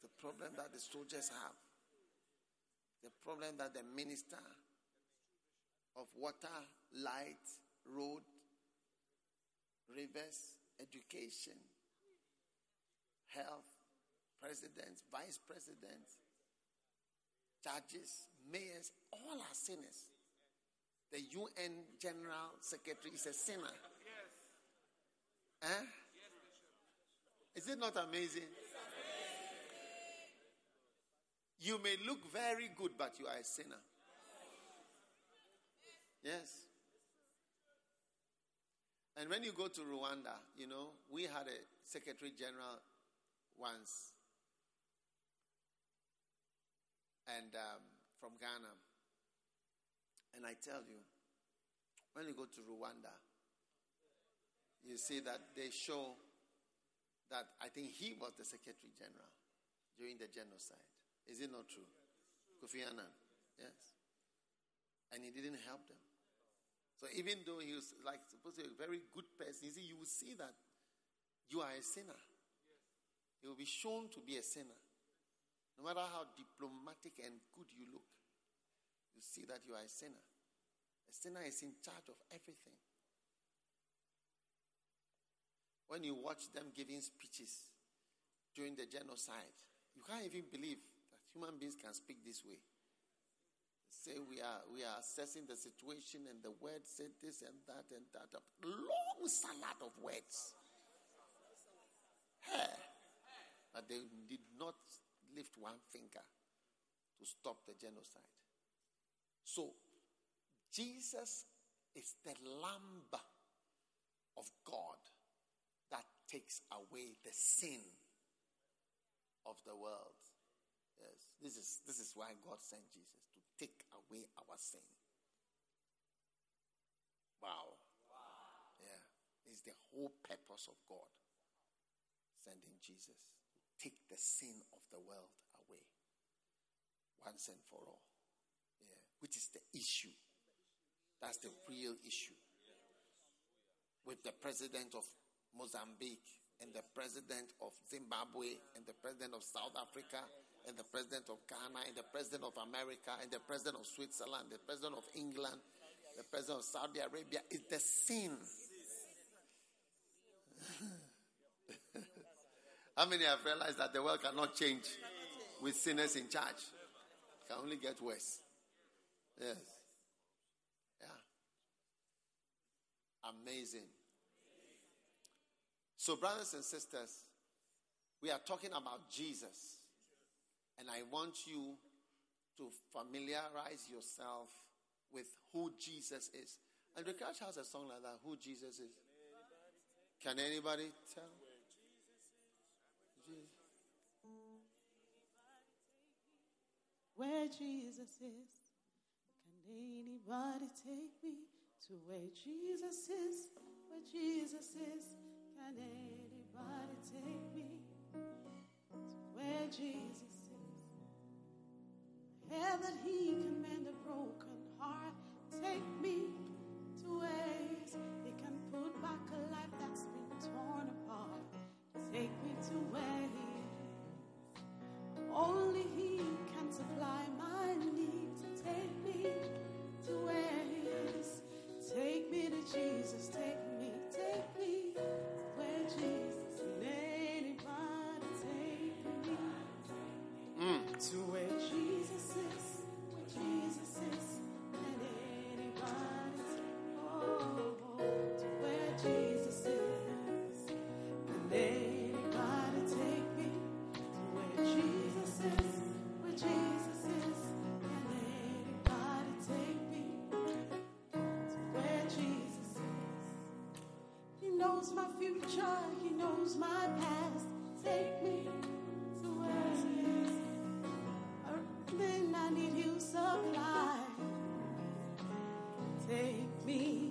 the problem that the soldiers have, the problem that the minister of water, light, road, rivers, education, health, presidents, vice presidents, judges, mayors, all are sinners. The UN General Secretary is a sinner. Yes. Huh? Yes, is it not amazing? It's amazing? You may look very good, but you are a sinner. Yes. And when you go to Rwanda, you know, we had a Secretary General once, and from Ghana. And I tell you, when you go to Rwanda, you see that they show that I think he was the Secretary General during the genocide. Is it not true? Kofi Annan, yes. And he didn't help them. So even though he was like supposed to be a very good person, you will see that you are a sinner. You will be shown to be a sinner. No matter how diplomatic and good you look, you see that you are a sinner. A sinner is in charge of everything. When you watch them giving speeches during the genocide, you can't even believe that human beings can speak this way. Say we are assessing the situation, and the word said this and that, a long salad of words. Hey. But they did not lift one finger to stop the genocide. So, Jesus is the Lamb of God that takes away the sin of the world. Yes, this is why God sent Jesus, to take away our sin. Wow. Yeah, it's the whole purpose of God sending Jesus. Take the sin of the world away once and for all. Yeah. Which is the issue. That's the real issue. With the president of Mozambique and the president of Zimbabwe and the president of South Africa and the president of Ghana and the president of America and the president of Switzerland, the president of England, the president of Saudi Arabia, is the sin. How many have realized that the world cannot change with sinners in charge? It can only get worse. Yes. Yeah. Amazing. So, brothers and sisters, we are talking about Jesus. And I want you to familiarize yourself with who Jesus is. And the church has a song like that, Who Jesus Is. Can anybody tell? Jesus. Where Jesus is, can anybody take me to where Jesus is? Where Jesus is, can anybody take me to where Jesus is? I hear that he can mend a broken heart. Take me to ways he can put back a life that's been torn apart. Take me to where he is. Only he can supply my knows my future, he knows my past. Take me to where it is. Earthling, I need you supply. Take me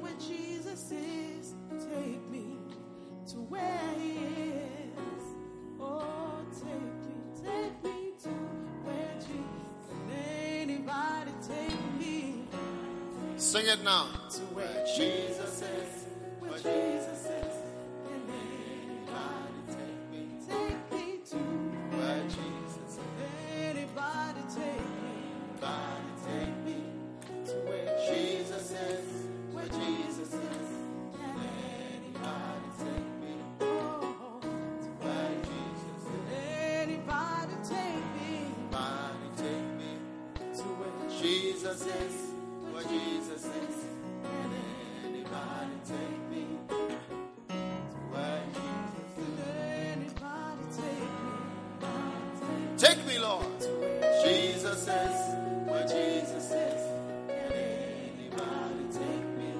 where Jesus is. Take me to where he is. Oh, take me to where Jesus. Can anybody take me? Sing it now. To where Jesus is. Where Jesus is. Can anybody take me? Take me to where Jesus is. Can anybody take me? Anybody take me to where Jesus is. Where Jesus is. Can anybody take me? Oh, to where Jesus is. Can anybody take me? Anybody take me to where Jesus is. Where Jesus is. Can anybody take me to where Jesus is? Can anybody take me? Take me, Lord, to where Jesus is. Where Jesus is. Can anybody take me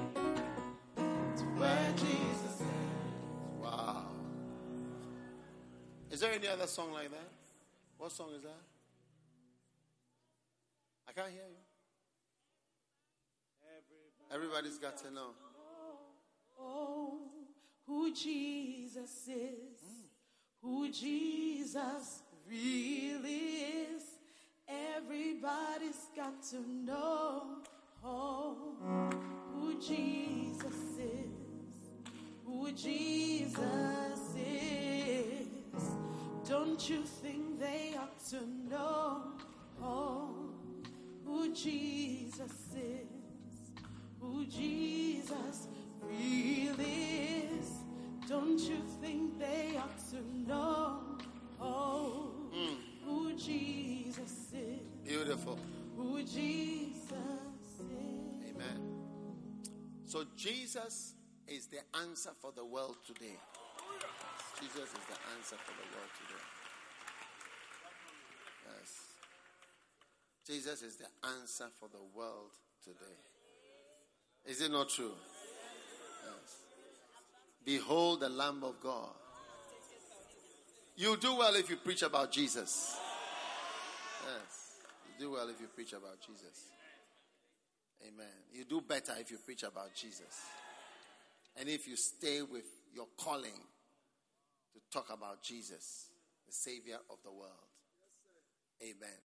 to where Jesus is? Wow. Is there any other song like that? What song is that? I can't hear you. Everybody's got to know. Oh, who Jesus is, who Jesus really is. Everybody's got to know. Oh, who Jesus is, who Jesus is. Don't you think they ought to know? Oh, who Jesus is. Who Jesus really is. Don't you think they ought to know? Oh, who Jesus is. Beautiful. Who Jesus is. Amen. So Jesus is the answer for the world today. Jesus is the answer for the world today. Yes. Jesus is the answer for the world today. Is it not true? Yes. Behold the Lamb of God. You do well if you preach about Jesus. Yes. You do well if you preach about Jesus. Amen. You do better if you preach about Jesus. And if you stay with your calling to talk about Jesus, the Savior of the world. Amen.